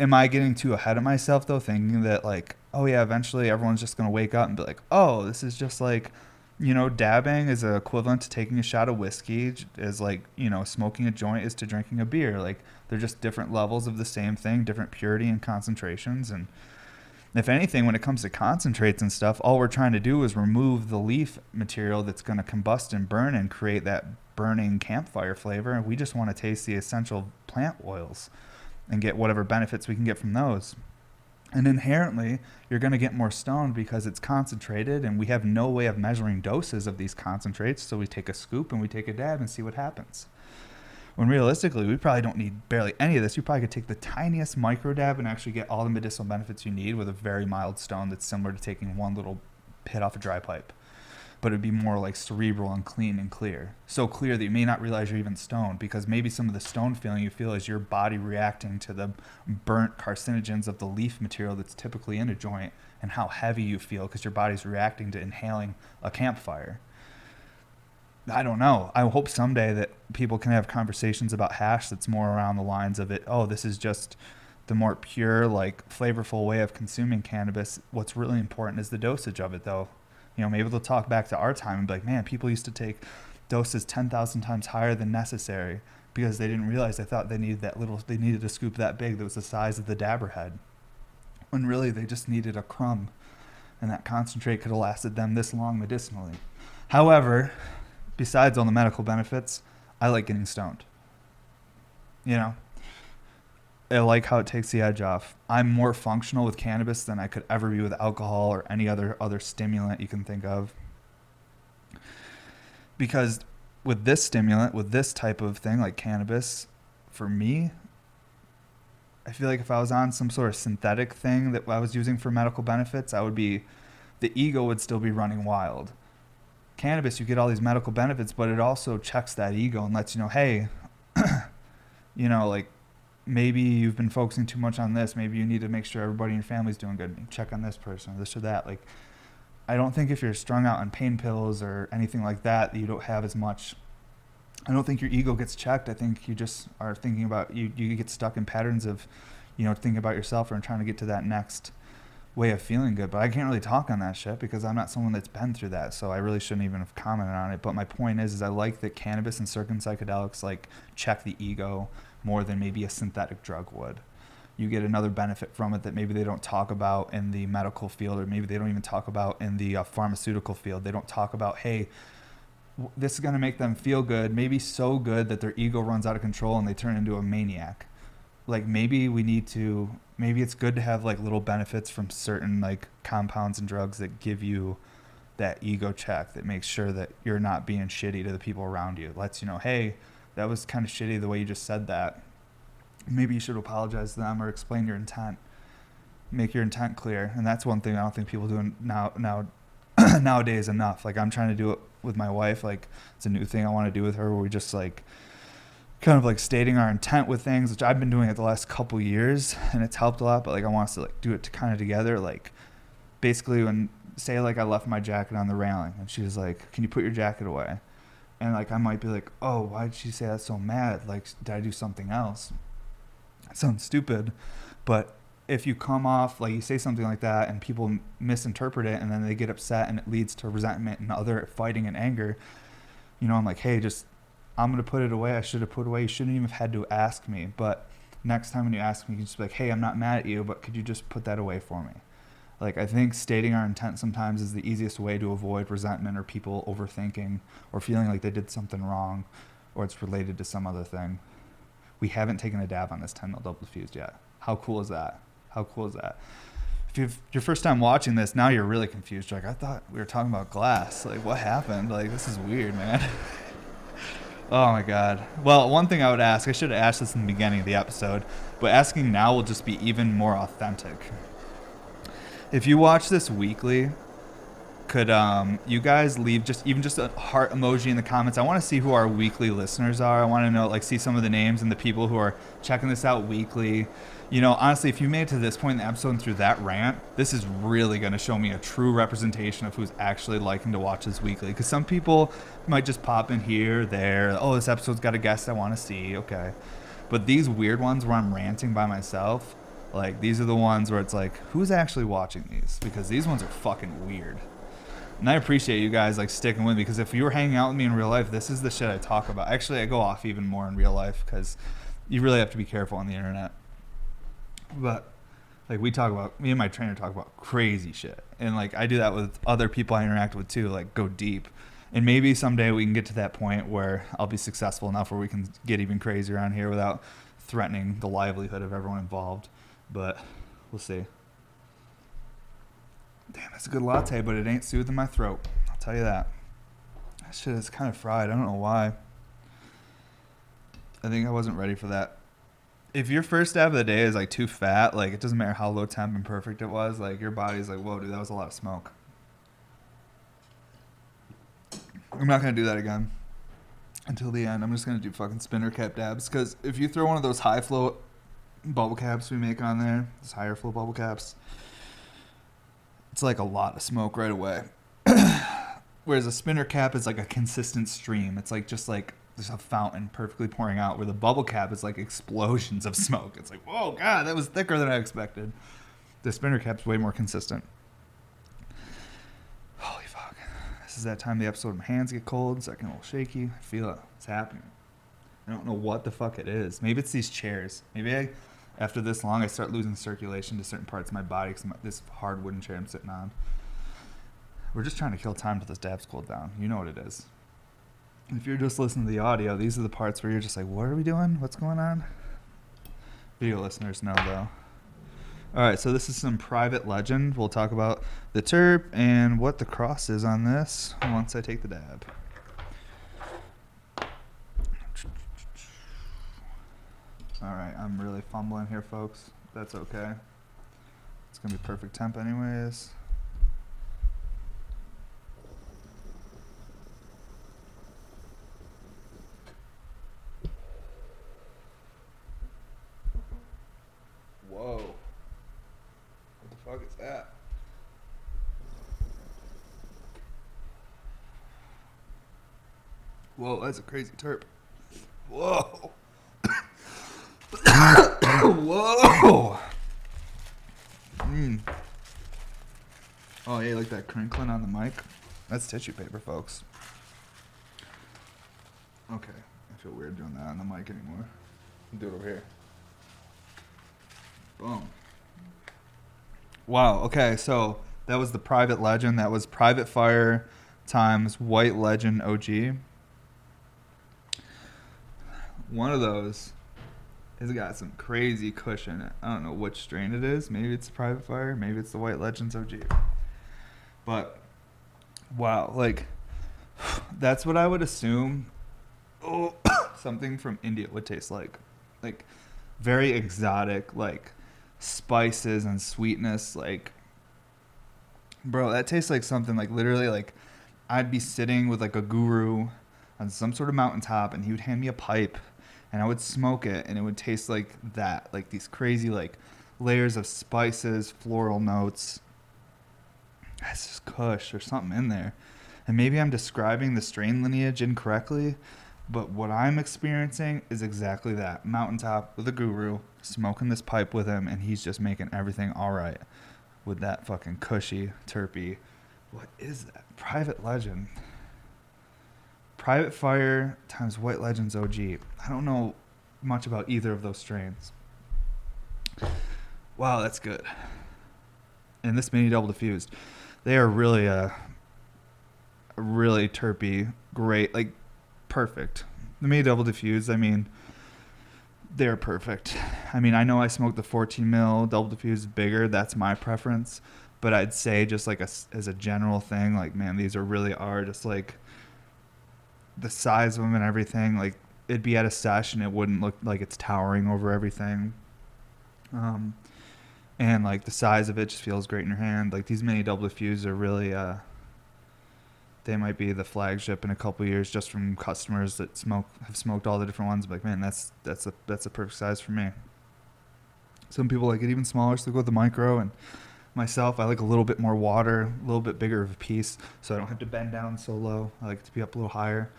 Am I getting too ahead of myself, though, thinking that, like, oh, yeah, eventually everyone's just going to wake up and be like, oh, this is just like, you know, dabbing is equivalent to taking a shot of whiskey, is like, you know, smoking a joint is to drinking a beer. Like, they're just different levels of the same thing, different purity and concentrations. And if anything, when it comes to concentrates and stuff, all we're trying to do is remove the leaf material that's going to combust and burn and create that burning campfire flavor. And we just want to taste the essential plant oils and get whatever benefits we can get from those. And inherently, you're going to get more stoned because it's concentrated, and we have no way of measuring doses of these concentrates, so we take a scoop and we take a dab and see what happens. When realistically, we probably don't need barely any of this. You probably could take the tiniest micro dab and actually get all the medicinal benefits you need with a very mild stone that's similar to taking one little hit off a dry pipe. But it'd be more like cerebral and clean and clear. So clear that you may not realize you're even stoned, because maybe some of the stone feeling you feel is your body reacting to the burnt carcinogens of the leaf material that's typically in a joint, and how heavy you feel because your body's reacting to inhaling a campfire. I don't know. I hope someday that people can have conversations about hash that's more around the lines of it, oh, this is just the more pure, like, flavorful way of consuming cannabis. What's really important is the dosage of it, though. You know, maybe they'll talk back to our time and be like, man, people used to take doses 10,000 times higher than necessary because they didn't realize they thought they needed that little, they needed a scoop that big that was the size of the dabber head. When really they just needed a crumb, and that concentrate could have lasted them this long medicinally. However, besides all the medical benefits, I like getting stoned. You know, I like how it takes the edge off. I'm more functional with cannabis than I could ever be with alcohol or any other stimulant you can think of. Because with this stimulant, with this type of thing like cannabis, for me, I feel like if I was on some sort of synthetic thing that I was using for medical benefits, the ego would still be running wild. Cannabis, you get all these medical benefits, but it also checks that ego and lets you know, hey, you know, like, maybe you've been focusing too much on this. Maybe you need to make sure everybody in your family's doing good. Check on this person, or this or that. Like, I don't think if you're strung out on pain pills or anything like that, you don't have as much. I don't think your ego gets checked. I think you just are thinking about, you get stuck in patterns of, you know, thinking about yourself or trying to get to that next way of feeling good. But I can't really talk on that shit because I'm not someone that's been through that, so I really shouldn't even have commented on it. But my point is I like that cannabis and certain psychedelics, like, check the ego more than maybe a synthetic drug would. You get another benefit from it that maybe they don't talk about in the medical field, or maybe they don't even talk about in the pharmaceutical field. They don't talk about, hey, this is going to make them feel good, maybe so good that their ego runs out of control and they turn into a maniac. Like, maybe it's good to have, like, little benefits from certain, like, compounds and drugs that give you that ego check, that makes sure that you're not being shitty to the people around you. It lets you know, hey, that was kind of shitty the way you just said that. Maybe you should apologize to them or explain your intent. Make your intent clear. And that's one thing I don't think people do nowadays enough. Like, I'm trying to do it with my wife. Like, it's a new thing I want to do with her, where we just, like, kind of, like, stating our intent with things, which I've been doing it the last couple years, and it's helped a lot. But, like, I want us to, like, do it kind of together. Like, basically, when, say, like, I left my jacket on the railing and she was like, can you put your jacket away? And, like, I might be like, oh, why did she say that so mad? Like, did I do something else? That sounds stupid. But if you come off, like, you say something like that and people misinterpret it, and then they get upset, and it leads to resentment and other fighting and anger, you know, I'm like, hey, I'm going to put it away. I should have put it away. You shouldn't even have had to ask me. But next time when you ask me, you can just be like, hey, I'm not mad at you, but could you just put that away for me? Like, I think stating our intent sometimes is the easiest way to avoid resentment or people overthinking or feeling like they did something wrong or it's related to some other thing. We haven't taken a dab on this 10 mil double diffused yet. How cool is that? How cool is that? If you've your first time watching this, now you're really confused. You're like, I thought we were talking about glass. Like, what happened? Like, this is weird, man. Oh, my God. Well, one thing I would ask, I should have asked this in the beginning of the episode, but asking now will just be even more authentic. If you watch this weekly, could you guys leave just a heart emoji in the comments? I want to see who our weekly listeners are. I want to know, like, see some of the names and the people who are checking this out weekly. You know, honestly, if you made it to this point in the episode and through that rant, this is really going to show me a true representation of who's actually liking to watch this weekly. Because some people might just pop in here, there. Oh, this episode's got a guest I want to see. Okay. But these weird ones where I'm ranting by myself, Like, these are the ones where it's like, who's actually watching these? Because these ones are fucking weird. And I appreciate you guys, like, sticking with me, because if you were hanging out with me in real life, this is the shit I talk about. Actually, I go off even more in real life, because you really have to be careful on the internet. But, like, we talk about, me and my trainer talk about crazy shit. And, like, I do that with other people I interact with, too, like, go deep. And maybe someday we can get to that point where I'll be successful enough where we can get even crazier on here without threatening the livelihood of everyone involved. But we'll see. Damn, that's a good latte, but it ain't soothing my throat. I'll tell you that. That shit is kind of fried. I don't know why. I think I wasn't ready for that. If your first stab of the day is, like, too fat, like, it doesn't matter how low temp and perfect it was, like, your body's like, whoa, dude, that was a lot of smoke. I'm not going to do that again until the end. I'm just going to do fucking spinner cap dabs, because if you throw one of those high flow bubble caps we make on there, those higher flow bubble caps, it's like a lot of smoke right away. Whereas a spinner cap is like a consistent stream. It's like just like there's a fountain perfectly pouring out, where the bubble cap is like explosions of smoke. It's like, whoa, God, that was thicker than I expected. The spinner cap's way more consistent. Holy fuck. This is that time of the episode my hands get cold, so I can a little shaky. I feel it. It's happening. I don't know what the fuck it is. Maybe it's these chairs. Maybe after this long, I start losing circulation to certain parts of my body because this hard wooden chair I'm sitting on. We're just trying to kill time till this dab's cooled down. You know what it is. If you're just listening to the audio, these are the parts where you're just like, what are we doing? What's going on? Video listeners know, though. All right, so this is some private legend. We'll talk about the terp and what the cross is on this once I take the dab. All right, I'm really fumbling here, folks. That's okay. It's going to be perfect temp anyways. Whoa. What the fuck is that? Whoa, that's a crazy terp. Whoa. Whoa! Oh, yeah, like that crinkling on the mic? That's tissue paper, folks. Okay, I feel weird doing that on the mic anymore. I'll do it over here. Boom. Wow, okay, so that was the private legend. That was Private Fire times White Legend OG. One of those... It's got some crazy cushion. I don't know which strain it is. Maybe it's Private Fire. Maybe it's the White Legends OG. But, wow. Like, that's what I would assume something from India would taste like. Like, very exotic, like, spices and sweetness. Like, bro, that tastes like something, like, literally, like, I'd be sitting with, like, a guru on some sort of mountaintop, and he would hand me a pipe. And I would smoke it, and it would taste like that. Like these crazy, like, layers of spices, floral notes. That's just kush. There's something in there. And maybe I'm describing the strain lineage incorrectly, but what I'm experiencing is exactly that. Mountaintop with a guru, smoking this pipe with him, and he's just making everything all right with that fucking cushy, terpy. What is that? Private Legend. Private Fire times White Legends OG. I don't know much about either of those strains. Wow, that's good. And this mini double diffused. They are really really terpy, great, like perfect. The mini double diffused, I mean, they're perfect. I mean, I know I smoked the 14 mil double diffused bigger. That's my preference. But I'd say just like as a general thing, like, man, these are really are just like... the size of them and everything, like, it'd be at a sesh and it wouldn't look like it's towering over everything. And, like, the size of it just feels great in your hand. Like, these mini double diffused are really, they might be the flagship in a couple years just from customers that have smoked all the different ones. But, like, man, that's a perfect size for me. Some people like it even smaller, so they go with the micro. And myself, I like a little bit more water, a little bit bigger of a piece, so I don't have to bend down so low. I like it to be up a little higher.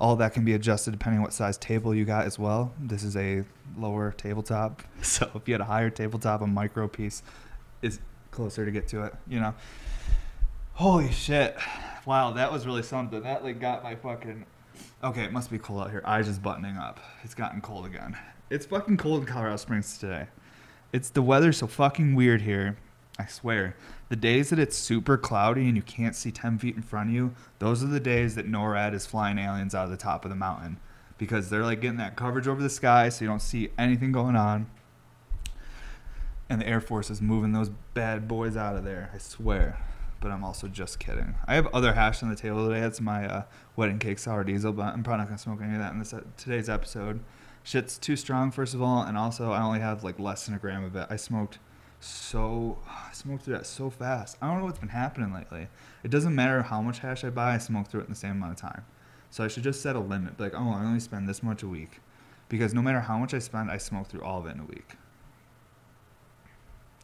All that can be adjusted depending on what size table you got as well. This is a lower tabletop. So if you had a higher tabletop, a micro piece is closer to get to it, you know. Holy shit. Wow, that was really something. That like got my fucking... Okay, it must be cold out here. I just buttoning up. It's gotten cold again. It's fucking cold in Colorado Springs today. It's the weather's so fucking weird here. I swear. The days that it's super cloudy and you can't see 10 feet in front of you, those are the days that NORAD is flying aliens out of the top of the mountain. Because they're like getting that coverage over the sky so you don't see anything going on. And the Air Force is moving those bad boys out of there. I swear. But I'm also just kidding. I have other hash on the table today. That's my wedding cake sour diesel, but I'm probably not going to smoke any of that in today's episode. Shit's too strong, first of all, and also I only have like less than a gram of it. I smoked through that so fast. I don't know what's been happening lately. It doesn't matter how much hash I buy, I smoke through it in the same amount of time. So I should just set a limit. Be like, oh, I only spend this much a week. Because no matter how much I spend, I smoke through all of it in a week.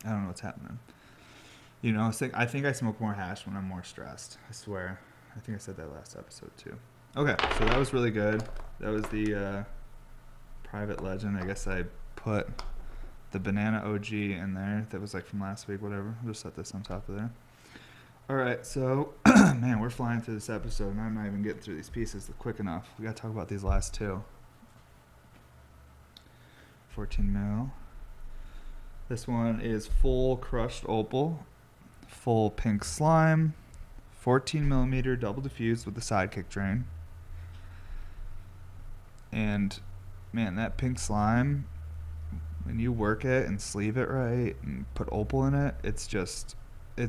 I don't know what's happening. You know, I think I smoke more hash when I'm more stressed. I swear. I think I said that last episode, too. Okay, so that was really good. That was the private legend. I guess I put the banana OG in there. That was, like, from last week, whatever. I'll just set this on top of there. All right, so, man, we're flying through this episode, and I'm not even getting through these pieces quick enough. We got to talk about these last two. 14 mil. This one is full crushed opal. Full pink slime, 14 millimeter double diffused with the sidekick drain. And man, that pink slime, when you work it and sleeve it right and put opal in it, it's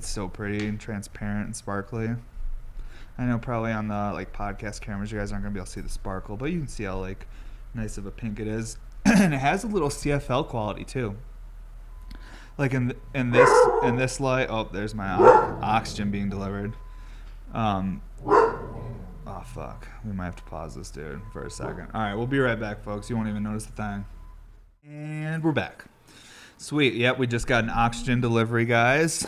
so pretty and transparent and sparkly. I know probably on the like podcast cameras you guys aren't gonna be able to see the sparkle, but you can see how like nice of a pink it is. And it has a little CFL quality too. Like in this light, oh, there's my oxygen being delivered. Oh fuck, we might have to pause this dude for a second. All right, we'll be right back, folks. You won't even notice a thing. And we're back. Sweet. Yep, we just got an oxygen delivery, guys,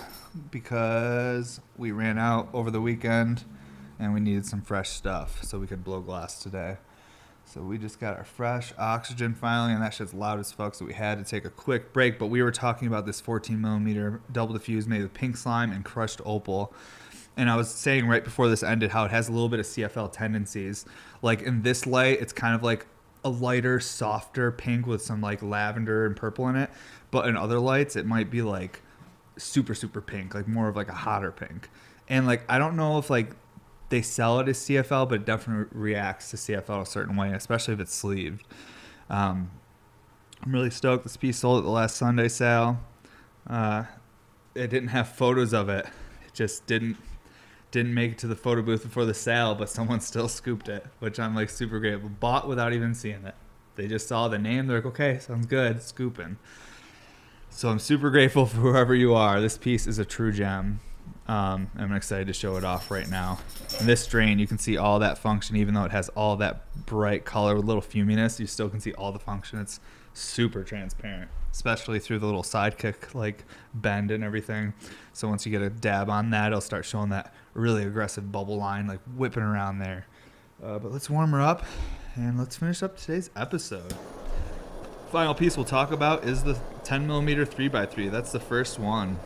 because we ran out over the weekend, and we needed some fresh stuff so we could blow glass today. So we just got our fresh oxygen finally, and that shit's loud as fuck, so we had to take a quick break. But we were talking about this 14 millimeter double diffuse made with pink slime and crushed opal. And I was saying right before this ended how it has a little bit of CFL tendencies. Like in this light, it's kind of like a lighter, softer pink with some like lavender and purple in it. But in other lights, it might be like super, super pink, like more of like a hotter pink. And like, I don't know if like they sell it as CFL, but it definitely reacts to CFL a certain way, especially if it's sleeved. I'm really stoked this piece sold at the last Sunday sale. It didn't have photos of it. It just didn't make it to the photo booth before the sale, but someone still scooped it, which I'm like super grateful. Bought without even seeing it. They just saw the name. They're like, okay, sounds good. Scooping. So I'm super grateful for whoever you are. This piece is a true gem. I'm excited to show it off right now. In this drain, you can see all that function, even though it has all that bright color with little fuminess, you still can see all the function. It's super transparent, especially through the little sidekick like bend and everything. So once you get a dab on that, it'll start showing that really aggressive bubble line, like whipping around there. But let's warm her up and let's finish up today's episode. Final piece we'll talk about is the 10 millimeter 3x3. That's the first one.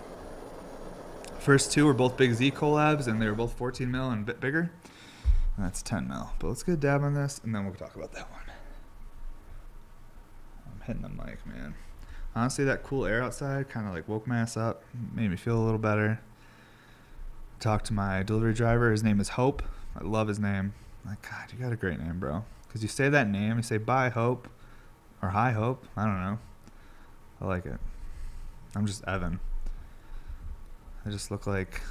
First two were both Big Z collabs, and they were both 14 mil and a bit bigger. And that's 10 mil. But let's get a dab on this, and then we'll talk about that one. I'm hitting the mic, man. Honestly, that cool air outside kind of like woke my ass up, made me feel a little better. Talked to my delivery driver. His name is Hope. I love his name. I'm like, God, you got a great name, bro. Because you say that name, you say bye, Hope, or hi, Hope. I don't know. I like it. I'm just Evan. I just look like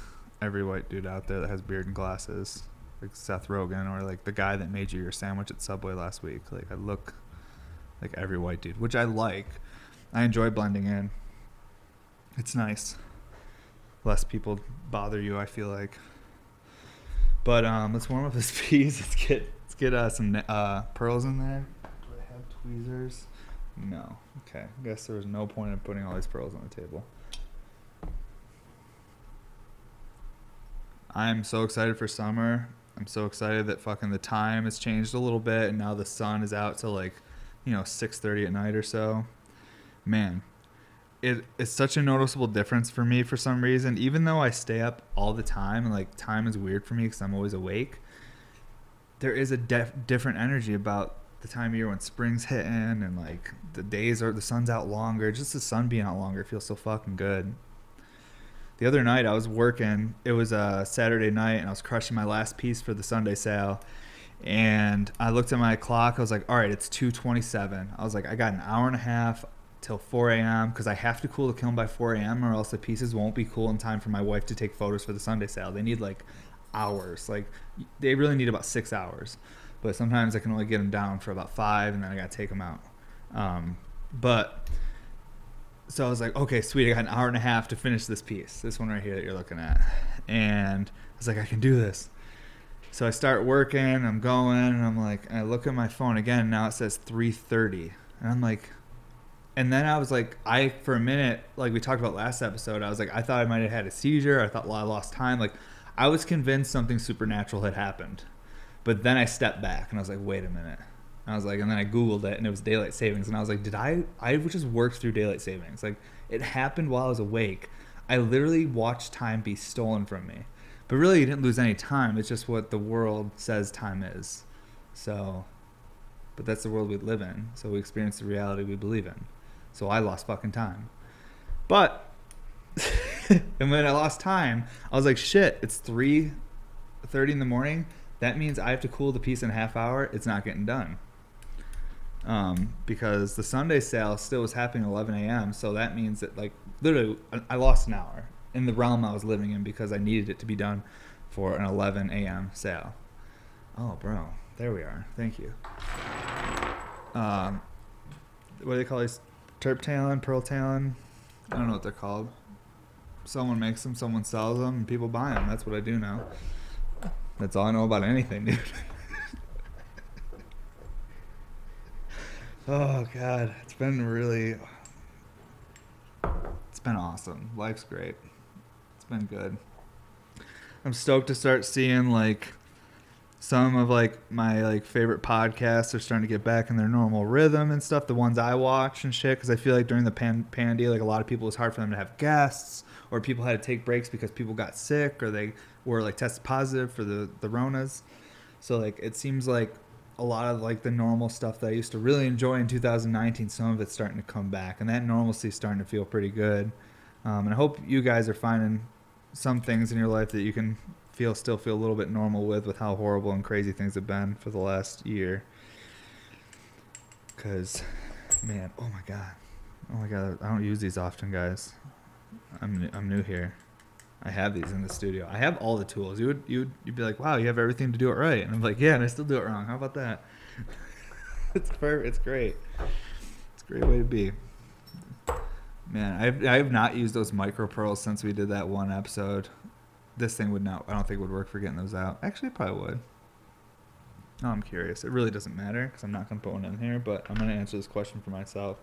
every white dude out there that has beard and glasses, like Seth Rogen or like the guy that made you your sandwich at Subway last week. Like I look like every white dude, which I like. I enjoy blending in. It's nice. Less people bother you, I feel like. But let's warm up this piece. Let's get some pearls in there. Do I have tweezers? No. Okay. I guess there was no point in putting all these pearls on the table. I'm so excited for summer. I'm so excited that fucking the time has changed a little bit, and now the sun is out till like, you know, 6:30 at night or so. Man, it's such a noticeable difference for me for some reason. Even though I stay up all the time, and like time is weird for me because I'm always awake, there is a different energy about the time of year when spring's hitting, and like the sun's out longer. Just the sun being out longer feels so fucking good. The other night I was working, it was a Saturday night, and I was crushing my last piece for the Sunday sale, and I looked at my clock. I was like, all right, it's 2:27. I was like, I got an hour and a half till 4 a.m. because I have to cool the kiln by 4 a.m. or else the pieces won't be cool in time for my wife to take photos for the Sunday sale. They need like hours. Like they really need about 6 hours, but sometimes I can only get them down for about 5, and then I got to take them out. So I was like, okay, sweet. I got an hour and a half to finish this piece. This one right here that you're looking at. And I was like, I can do this. So I start working, I'm going, and I'm like, I look at my phone again. Now it says 3:30. And I'm like, and then I was like, for a minute, like we talked about last episode, I was like, I thought I might have had a seizure. I thought, well, I lost time. Like I was convinced something supernatural had happened. But then I stepped back and I was like, wait a minute. And I was like, and then I Googled it, and it was daylight savings. And I was like, I just worked through daylight savings. Like it happened while I was awake. I literally watched time be stolen from me, but really you didn't lose any time. It's just what the world says time is. So, but that's the world we live in. So we experience the reality we believe in. So I lost fucking time, but, and when I lost time, I was like, shit, it's 3:30 in the morning. That means I have to cool the piece in a half hour. It's not getting done. Because the Sunday sale still was happening at 11 a.m. So that means that, like, literally I lost an hour in the realm I was living in because I needed it to be done for an 11 a.m. sale. Oh, bro. There we are. Thank you. What do they call these? Terp tailing, pearl tailing? I don't know what they're called. Someone makes them, someone sells them, and people buy them. That's what I do now. That's all I know about anything, dude. Oh, God. It's been awesome. Life's great. It's been good. I'm stoked to start seeing, like, some of, like, my, like, favorite podcasts are starting to get back in their normal rhythm and stuff. The ones I watch and shit. Because I feel like during the pandemic, like, a lot of people, it's hard for them to have guests. Or people had to take breaks because people got sick. Or they were, like, tested positive for the Ronas. So, like, it seems like a lot of, like, the normal stuff that I used to really enjoy in 2019, some of it's starting to come back. And that normalcy is starting to feel pretty good. And I hope you guys are finding some things in your life that you can still feel a little bit normal with how horrible and crazy things have been for the last year. Because, man, oh my god, I don't use these often, guys. I'm new here. I have these in the studio. I have all the tools. You'd be like, wow, you have everything to do it right. And I'm like, yeah, and I still do it wrong. How about that? It's perfect. It's great. It's a great way to be. Man, I have not used those micro pearls since we did that one episode. This thing I don't think it would work for getting those out. Actually, it probably would. Oh, I'm curious. It really doesn't matter because I'm not going to put one in here, but I'm going to answer this question for myself.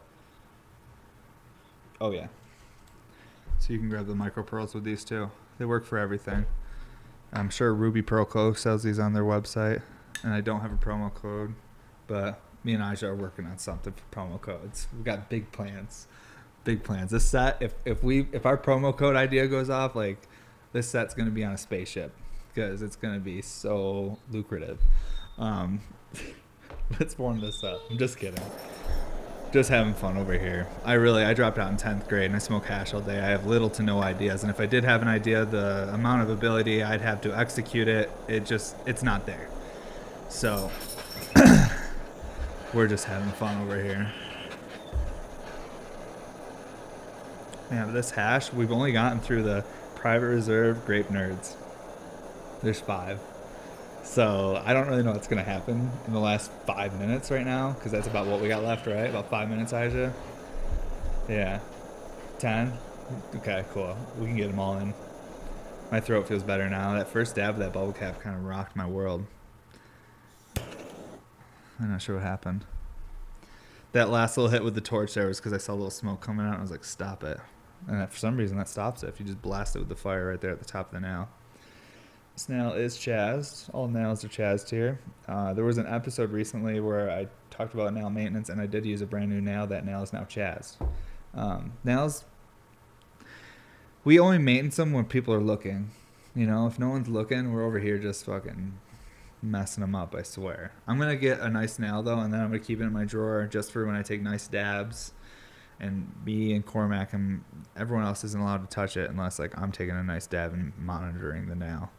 Oh, yeah. So you can grab the micro pearls with these too. They work for everything. I'm sure Ruby Pearl Co. sells these on their website, and I don't have a promo code, but me and Aja are working on something for promo codes. We've got big plans. Big plans. This set, if our promo code idea goes off, like, this set's going to be on a spaceship because it's going to be so lucrative. Let's warm this up. I'm just kidding. Just having fun over here. I dropped out in 10th grade, and I smoke hash all day. I have little to no ideas. And if I did have an idea, the amount of ability I'd have to execute it, it's not there. So we're just having fun over here. Yeah, but this hash, we've only gotten through the Private Reserve Grape Nerds. There's 5. So I don't really know what's going to happen in the last 5 minutes right now, because that's about what we got left, right? About 5 minutes, Aja? Yeah. 10? Okay, cool. We can get them all in. My throat feels better now. That first dab of that bubble cap kind of rocked my world. I'm not sure what happened. That last little hit with the torch there was because I saw a little smoke coming out, and I was like, stop it. And for some reason, that stops it if you just blast it with the fire right there at the top of the nail. Snail is chazzed. All nails are chazzed here. There was an episode recently where I talked about nail maintenance, and I did use a brand new nail. That nail is now chazzed. Nails, we only maintenance them when people are looking. You know, if no one's looking, we're over here just fucking messing them up, I swear. I'm going to get a nice nail, though, and then I'm going to keep it in my drawer just for when I take nice dabs. And me and Cormac and everyone else isn't allowed to touch it unless, like, I'm taking a nice dab and monitoring the nail.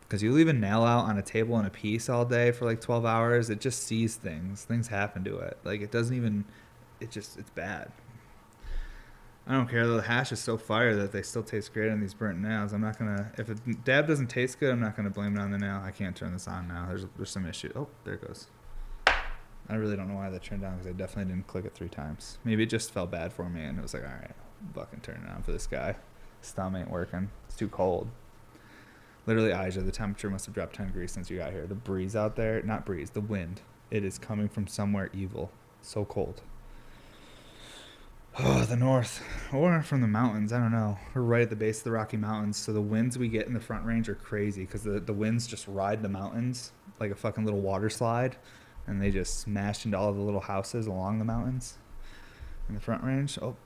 Because you leave a nail out on a table and a piece all day for, like, 12 hours, it just sees things. Things happen to it. Like, it doesn't even, it just, it's bad. I don't care, though. The hash is so fire that they still taste great on these burnt nails. I'm not going to, if a dab doesn't taste good, I'm not going to blame it on the nail. I can't turn this on now. There's some issue. Oh, there it goes. I really don't know why that turned on because I definitely didn't click it 3 times. Maybe it just felt bad for me, and it was like, all right, I'll fucking turn it on for this guy. His thumb ain't working. It's too cold. Literally, Aja, the temperature must have dropped 10 degrees since you got here. The breeze out there, not breeze, the wind. It is coming from somewhere evil. So cold. Oh, the north. Or from the mountains, I don't know. We're right at the base of the Rocky Mountains, so the winds we get in the Front Range are crazy because the winds just ride the mountains like a fucking little water slide, and they just smashed into all the little houses along the mountains in the Front Range. Oh,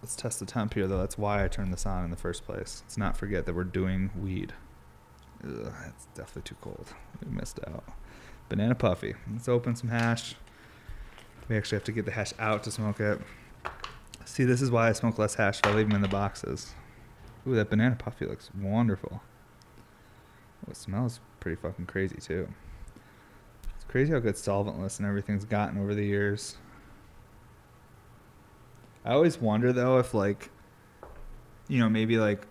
let's test the temp here, though. That's why I turned this on in the first place. Let's not forget that we're doing weed. Ugh, that's definitely too cold. We missed out. Banana Puffy. Let's open some hash. We actually have to get the hash out to smoke it. See, this is why I smoke less hash if I leave them in the boxes. Ooh, that Banana Puffy looks wonderful. Oh, it smells pretty fucking crazy, too. It's crazy how good solventless and everything's gotten over the years. I always wonder, though, if, like, you know, maybe, like,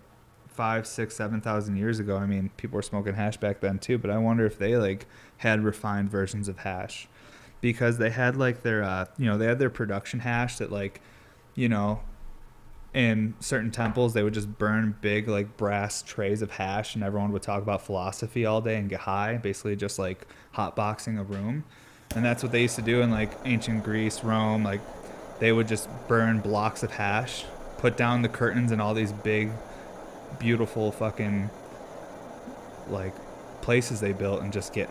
5, 6, 7,000 years ago. I mean, people were smoking hash back then too, but I wonder if they like had refined versions of hash, because they had like their, you know, they had their production hash that, like, you know, in certain temples they would just burn big like brass trays of hash, and everyone would talk about philosophy all day and get high, basically just like hotboxing a room. And that's what they used to do in like ancient Greece, Rome. Like they would just burn blocks of hash, put down the curtains and all these big beautiful fucking like places they built, and just get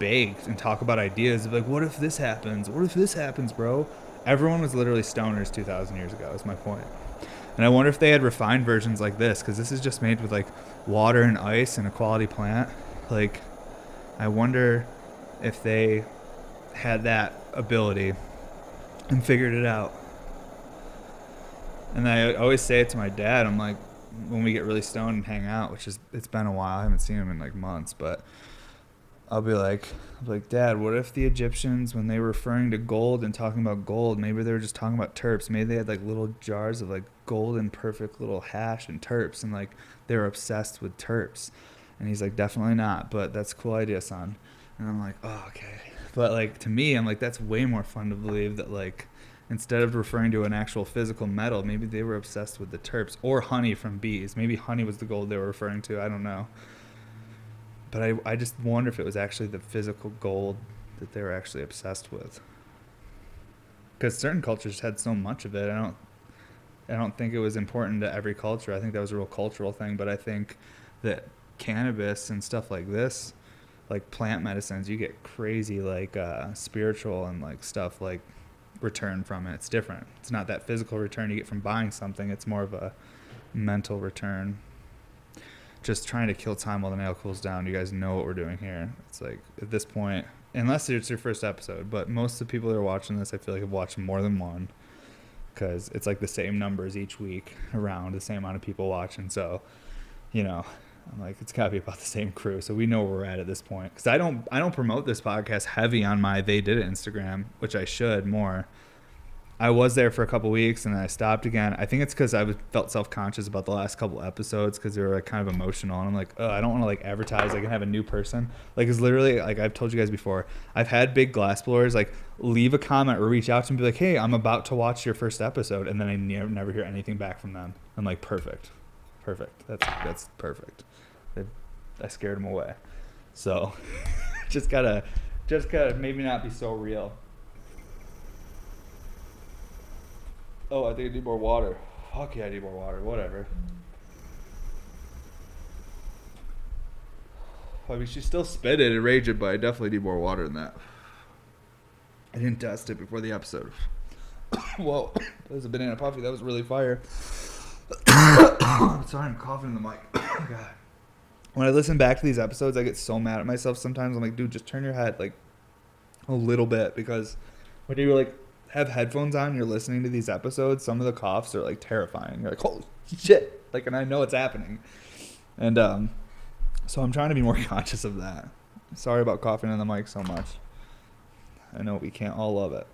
baked and talk about ideas of like, what if this happens, what if this happens, bro? Everyone was literally stoners 2,000 years ago is my point. And I wonder if they had refined versions like this, because this is just made with like water and ice and a quality plant. Like I wonder if they had that ability and figured it out. And I always say it to my dad, I'm like, when we get really stoned and hang out, which is, it's been a while, I haven't seen him in like months, but I'll be like, Dad, what if the Egyptians, when they were referring to gold and talking about gold, maybe they were just talking about terps. Maybe they had like little jars of like golden perfect little hash and terps, and like they were obsessed with terps. And he's like, definitely not, but that's a cool idea, son. And I'm like, oh, okay. But like to me, I'm like, that's way more fun to believe that like, instead of referring to an actual physical metal, maybe they were obsessed with the terps or honey from bees. Maybe honey was the gold they were referring to. I don't know. But I just wonder if it was actually the physical gold that they were actually obsessed with. Because certain cultures had so much of it. I don't think it was important to every culture. I think that was a real cultural thing. But I think that cannabis and stuff like this, like plant medicines, you get crazy like spiritual and like stuff like return from it. It's different. It's not that physical return you get from buying something. It's more of a mental return. Just trying to kill time while the nail cools down. You guys know what we're doing here. It's like at this point, unless it's your first episode, but most of the people that are watching this, I feel like have watched more than one, because it's like the same numbers each week around the same amount of people watching. So, you know, I'm like, it's gotta be about the same crew. So we know where we're at this point. Cause I don't promote this podcast heavy on my, They Did It Instagram, which I should more. I was there for a couple weeks and then I stopped again. I think it's cause I felt self-conscious about the last couple episodes, cause they were like kind of emotional. And I'm like, oh, I don't want to like advertise. I can have a new person. Like it's literally like I've told you guys before, I've had big glass blowers, like leave a comment or reach out to me and be like, hey, I'm about to watch your first episode. And then I never hear anything back from them. I'm like, perfect. That's perfect. I scared him away. So just gotta maybe not be so real. Oh, I think I need more water. Fuck yeah, I need more water. Whatever. I mean, she's still spitting and raging, but I definitely need more water than that. I didn't test it before the episode. Whoa, that was a banana puffy. That was really fire. Sorry, I'm coughing in the mic. God. When I listen back to these episodes, I get so mad at myself sometimes. I'm like, dude, just turn your head like a little bit, because when you like have headphones on, you're listening to these episodes, some of the coughs are like terrifying. You're like, holy shit. Like, and I know it's happening. And so I'm trying to be more conscious of that. Sorry about coughing in the mic so much. I know we can't all love it.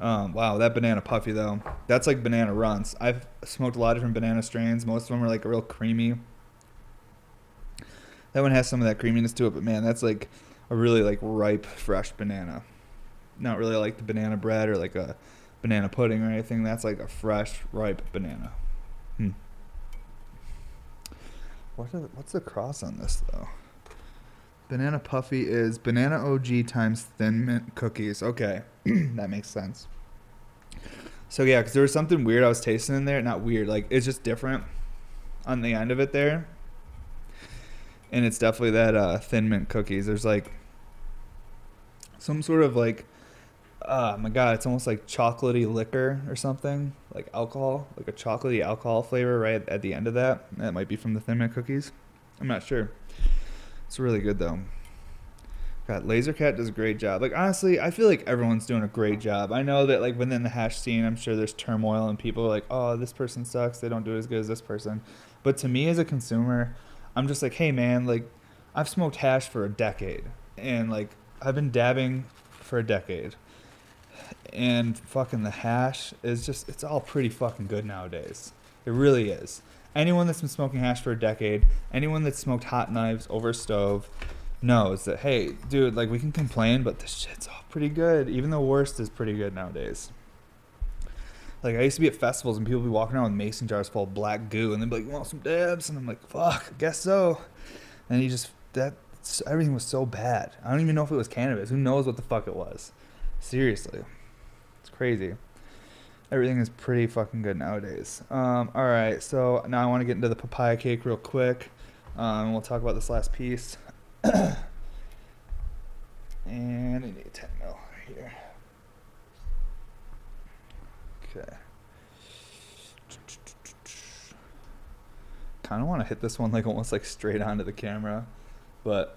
Wow, that banana puffy though. That's like banana runts. I've smoked a lot of different banana strains. Most of them are like real creamy. That one has some of that creaminess to it, but man, that's like a really like ripe, fresh banana. Not really like the banana bread or like a banana pudding or anything. That's like a fresh, ripe banana. What's the cross on this though? Banana puffy is banana OG times thin mint cookies. Okay, that makes sense. So yeah, because there was something weird I was tasting in there. Not weird, like it's just different on the end of it there. And it's definitely that thin mint cookies. There's like some sort of like, oh my god, it's almost like chocolatey liquor or something, like alcohol, like a chocolatey alcohol flavor right at the end of that. That might be from the thin mint cookies. I'm not sure. It's really good though. God, Laser Cat does a great job. Like honestly, I feel like everyone's doing a great job. I know that like within the hash scene, I'm sure there's turmoil and people are like, oh, this person sucks. They don't do as good as this person. But to me as a consumer, I'm just like, hey man, like I've smoked hash for a decade and like I've been dabbing for a decade. And fucking the hash is just, it's all pretty fucking good nowadays. It really is. Anyone that's been smoking hash for a decade, anyone that's smoked hot knives over a stove knows that, hey, dude, like we can complain, but this shit's all pretty good. Even the worst is pretty good nowadays. Like I used to be at festivals and people would be walking around with mason jars full of black goo and they'd be like, you want some dabs? And I'm like, fuck, I guess so. And you just, that, everything was so bad. I don't even know if it was cannabis. Who knows what the fuck it was? Seriously. It's crazy. Everything is pretty fucking good nowadays. All right, so now I want to get into the papaya cake real quick. We'll talk about this last piece. And I need a 10 mil right here. Okay. Kind of want to hit this one like almost like straight onto the camera, but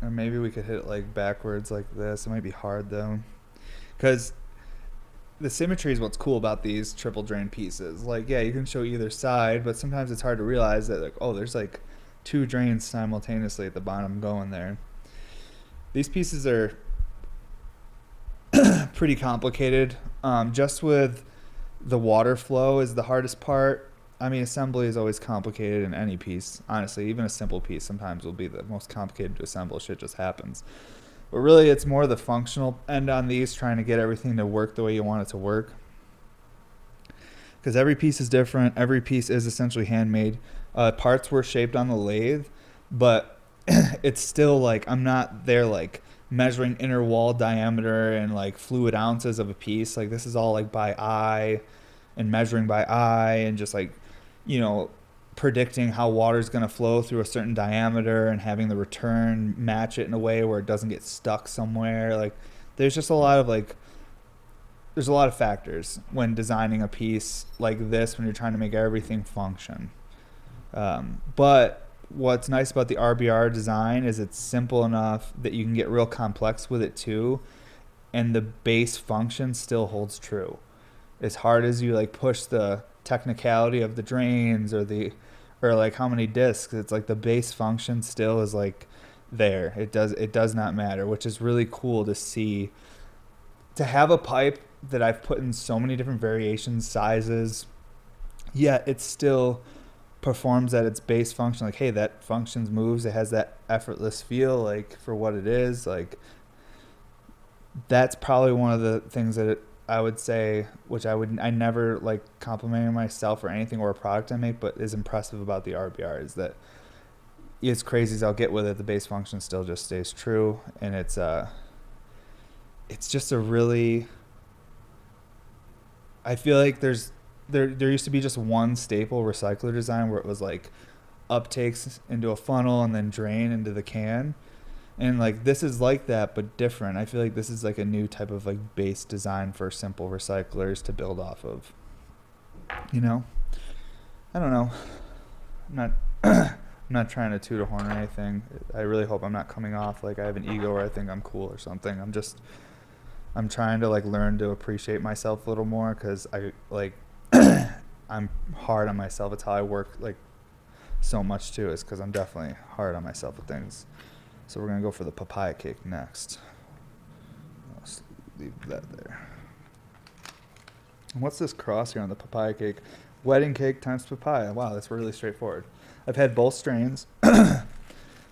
or maybe we could hit it like backwards like this. It might be hard though, because the symmetry is what's cool about these triple drain pieces. Like, yeah, you can show either side, but sometimes it's hard to realize that, like, oh, there's like two drains simultaneously at the bottom going there. These pieces are pretty complicated. Just with the water flow is the hardest part. I mean, assembly is always complicated in any piece. Honestly, even a simple piece sometimes will be the most complicated to assemble. Shit just happens. But really, it's more the functional end on these, trying to get everything to work the way you want it to work. Because every piece is different. Every piece is essentially handmade. Parts were shaped on the lathe, but it's still like, I'm not there like measuring inner wall diameter and like fluid ounces of a piece. Like this is all like by eye and measuring by eye and just like, you know, predicting how water is going to flow through a certain diameter and having the return match it in a way where it doesn't get stuck somewhere. Like there's just a lot of like, there's a lot of factors when designing a piece like this, when you're trying to make everything function. But what's nice about the RBR design is it's simple enough that you can get real complex with it too. And the base function still holds true. As hard as you like push the technicality of the drains or the, or like how many discs, it's like the base function still is like there. It does not matter, which is really cool to see. To have a pipe that I've put in so many different variations, sizes, yet it still performs at its base function. Like, hey, that functions, moves, it has that effortless feel, like for what it is. Like that's probably one of the things that it, I would say, which I never like complimenting myself or anything or a product I make, but is impressive about the RBR is that as crazy as I'll get with it, the base function still just stays true. And it's just a really, I feel like there used to be just one staple recycler design where it was like uptakes into a funnel and then drain into the can. And like this is like that but different. I feel like this is like a new type of like base design for simple recyclers to build off of. You know? I don't know. I'm not trying to toot a horn or anything. I really hope I'm not coming off like I have an ego or I think I'm cool or something. I'm trying to like learn to appreciate myself a little more because I like I'm hard on myself. It's how I work like so much too, is because I'm definitely hard on myself with things. So we're gonna go for the papaya cake next. Let's leave that there. And what's this cross here on the papaya cake? Wedding cake times papaya. Wow, that's really straightforward. I've had both strains.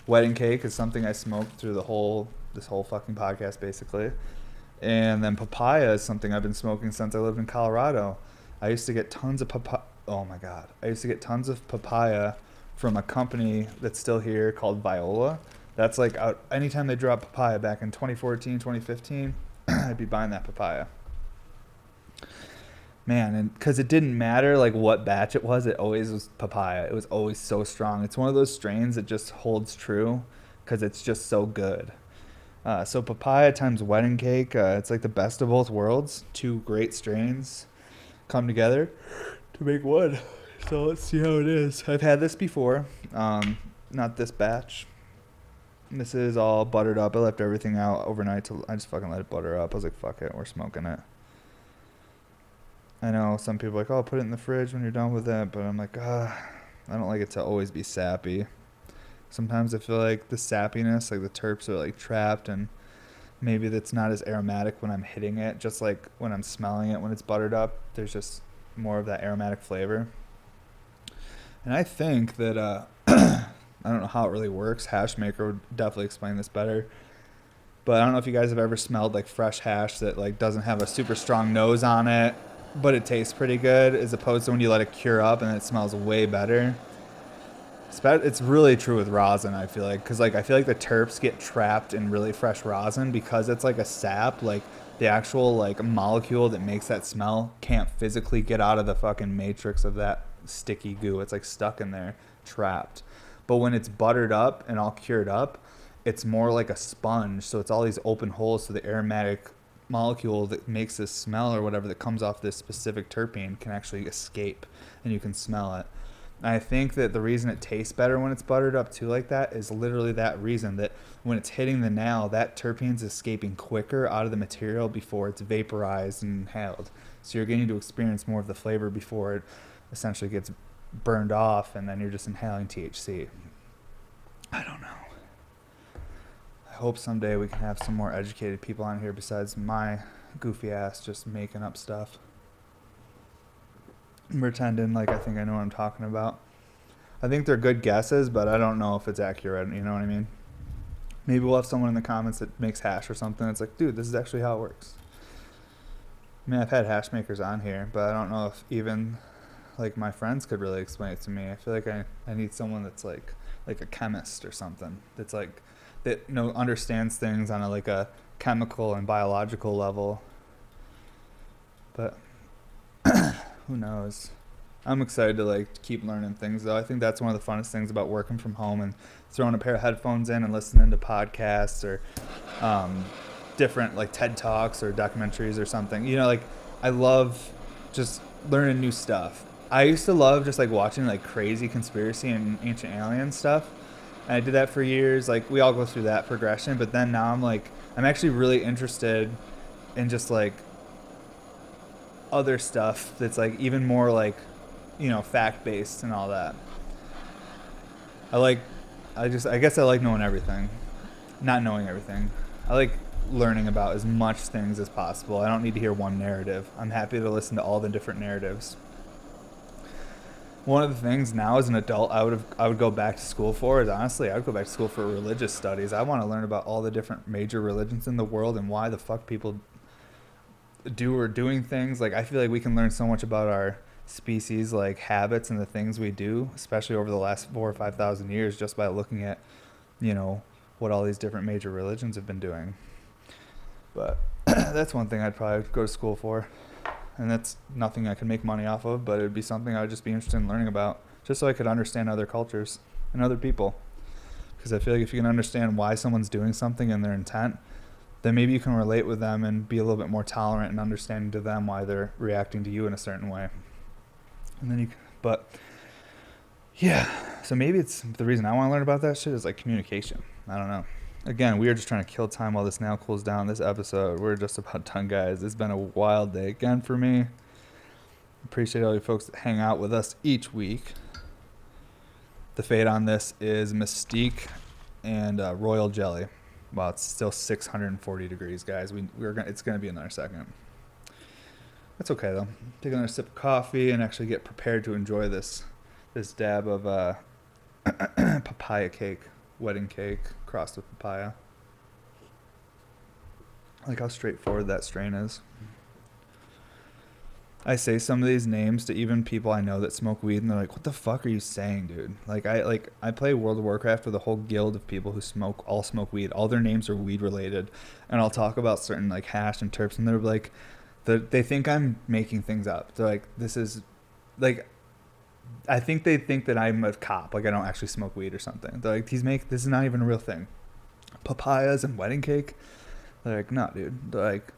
Wedding cake is something I smoked through this whole fucking podcast basically. And then papaya is something I've been smoking since I lived in Colorado. I used to get tons of papaya. Oh my God. I used to get tons of papaya from a company that's still here called Viola. That's like out anytime they dropped papaya back in 2014, 2015, I'd be buying that papaya. Man, and because it didn't matter like what batch it always was papaya. It was always so strong. It's one of those strains that just holds true because it's just so good. So papaya times wedding cake, it's like the best of both worlds. Two great strains come together to make one. So let's see how it is. I've had this before, not this batch. This is all buttered up. I left everything out overnight. I just fucking let it butter up. I was like, fuck it, we're smoking it. I know some people are like, oh, put it in the fridge when you're done with it, but I'm like, I don't like it to always be sappy. Sometimes I feel like the sappiness, like the terps are like trapped, and maybe that's not as aromatic when I'm hitting it, just like when I'm smelling it when it's buttered up. There's just more of that aromatic flavor. And I think that, I don't know how it really works. Hash maker would definitely explain this better. But I don't know if you guys have ever smelled like fresh hash that like doesn't have a super strong nose on it, but it tastes pretty good, as opposed to when you let it cure up and it smells way better. It's really true with rosin, I feel like, because like I feel like the terps get trapped in really fresh rosin because it's like a sap. Like the actual like molecule that makes that smell can't physically get out of the fucking matrix of that sticky goo. It's like stuck in there, trapped. But when it's buttered up and all cured up, it's more like a sponge. So it's all these open holes. So the aromatic molecule that makes this smell or whatever that comes off this specific terpene can actually escape and you can smell it. And I think that the reason it tastes better when it's buttered up too like that is literally that reason, that when it's hitting the nail, that terpene's escaping quicker out of the material before it's vaporized and inhaled. So you're getting to experience more of the flavor before it essentially gets burned off, and then you're just inhaling THC. I don't know. I hope someday we can have some more educated people on here besides my goofy ass just making up stuff. I'm pretending like I think I know what I'm talking about. I think they're good guesses, but I don't know if it's accurate, you know what I mean? Maybe we'll have someone in the comments that makes hash or something that's like, dude, this is actually how it works. I mean, I've had hash makers on here, but I don't know if even like my friends could really explain it to me. I feel like I need someone that's like a chemist or something, that's like that understands things on a chemical and biological level. But who knows? I'm excited to like keep learning things though. I think that's one of the funnest things about working from home and throwing a pair of headphones in and listening to podcasts or different like TED Talks or documentaries or something. You know, like I love just learning new stuff. I used to love just like watching like crazy conspiracy and ancient alien stuff. And I did that for years. Like we all go through that progression, but then now I'm actually really interested in just like other stuff that's like even more like, you know, fact-based and all that. I guess I like knowing everything, not knowing everything. I like learning about as much things as possible. I don't need to hear one narrative. I'm happy to listen to all the different narratives. One of the things now as an adult I would go back to school for is, honestly, I would go back to school for religious studies. I want to learn about all the different major religions in the world and why the fuck people doing things. Like I feel like we can learn so much about our species, like habits and the things we do, especially over the last 4,000 or 5,000 years, just by looking at, you know, what all these different major religions have been doing. But that's one thing I'd probably go to school for, and that's nothing I could make money off of, but it'd be something I would just be interested in learning about, just so I could understand other cultures. and other people. Because I feel like if you can understand why someone's doing something and their intent, then maybe you can relate with them and be a little bit more tolerant and understanding to them why they're reacting to you in a certain way. And then you, but yeah, so maybe it's the reason I want to learn about that shit is like communication. I don't know. Again, we are just trying to kill time while this now cools down. This episode, we're just about done, guys. It's been a wild day again for me. Appreciate all you folks that hang out with us each week. The fade on this is Mystique and Royal Jelly. Wow, it's still 640 degrees, guys. It's going to be another second. That's okay, though. Take another sip of coffee and actually get prepared to enjoy this dab of papaya cake, wedding cake, crossed with papaya. I like how straightforward that strain is. I say some of these names to even people I know that smoke weed, and they're like, what the fuck are you saying, dude? I play World of Warcraft with a whole guild of people who smoke weed. All their names are weed related, and I'll talk about certain like hash and terps, and they're like, they think I'm making things up. They're like, this is like, I think they think that I'm a cop, like I don't actually smoke weed or something. They're like, this is not even a real thing. Papayas and wedding cake? They're like, no, dude. They're like,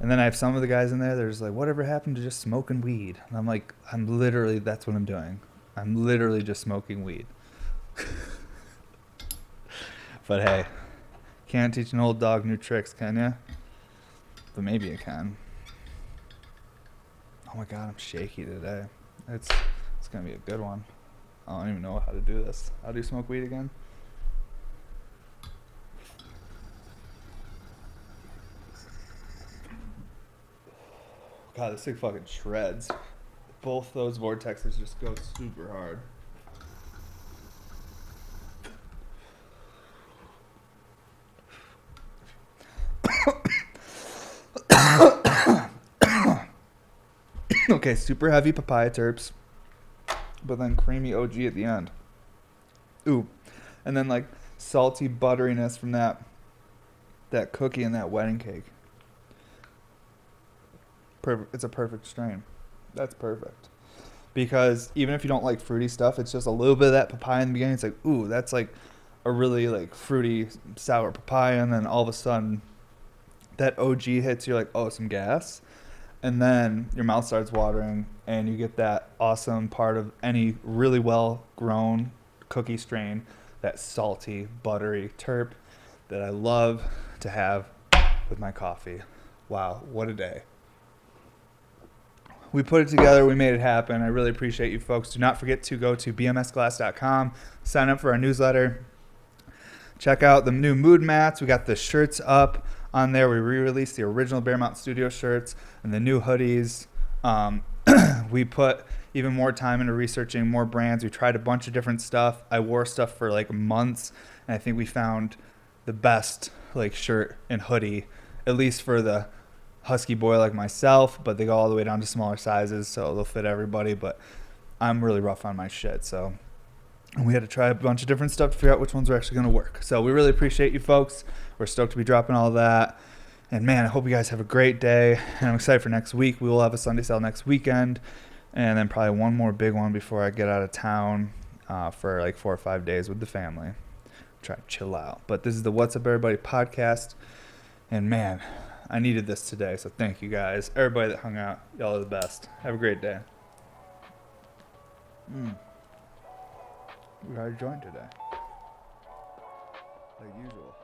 and then I have some of the guys in there, they're just like, whatever happened to just smoking weed? And I'm like, that's what I'm doing. I'm literally just smoking weed. But hey, can't teach an old dog new tricks, can ya? But maybe it can. Oh my God, I'm shaky today. It's gonna be a good one. I don't even know how to do this. How do you smoke weed again? God, this thing fucking shreds. Both those vortexes just go super hard. Okay, super heavy papaya terps, but then creamy OG at the end. Ooh, and then like salty butteriness from that cookie and that wedding cake. Perfect. It's a perfect strain. That's perfect. Because even if you don't like fruity stuff, it's just a little bit of that papaya in the beginning. It's like, ooh, that's like a really like fruity, sour papaya. And then all of a sudden that OG hits, you're like, oh, some gas. And then your mouth starts watering and you get that awesome part of any really well grown cookie strain, that salty, buttery terp that I love to have with my coffee. Wow, what a day. We put it together. We made it happen. I really appreciate you folks. Do not forget to go to bmsglass.com, sign up for our newsletter, check out the new mood mats. We got the shirts up on there. We re-released the original Bear Mountain Studio shirts and the new hoodies. We put even more time into researching more brands. We tried a bunch of different stuff. I wore stuff for like months, and I think we found the best like shirt and hoodie, at least for the husky boy like myself, but they go all the way down to smaller sizes, so they'll fit everybody. But I'm really rough on my shit, so we had to try a bunch of different stuff to figure out which ones were actually going to work. So we really appreciate you folks. We're stoked to be dropping all that, and man, I hope you guys have a great day, and I'm excited for next week. We will have a Sunday sale next weekend, and then probably one more big one before I get out of town for like 4 or 5 days with the family. Try to chill out. But this is the What's Up Everybody podcast, and man, I needed this today, so thank you guys. Everybody that hung out, y'all are the best. Have a great day. We already joined today, like usual.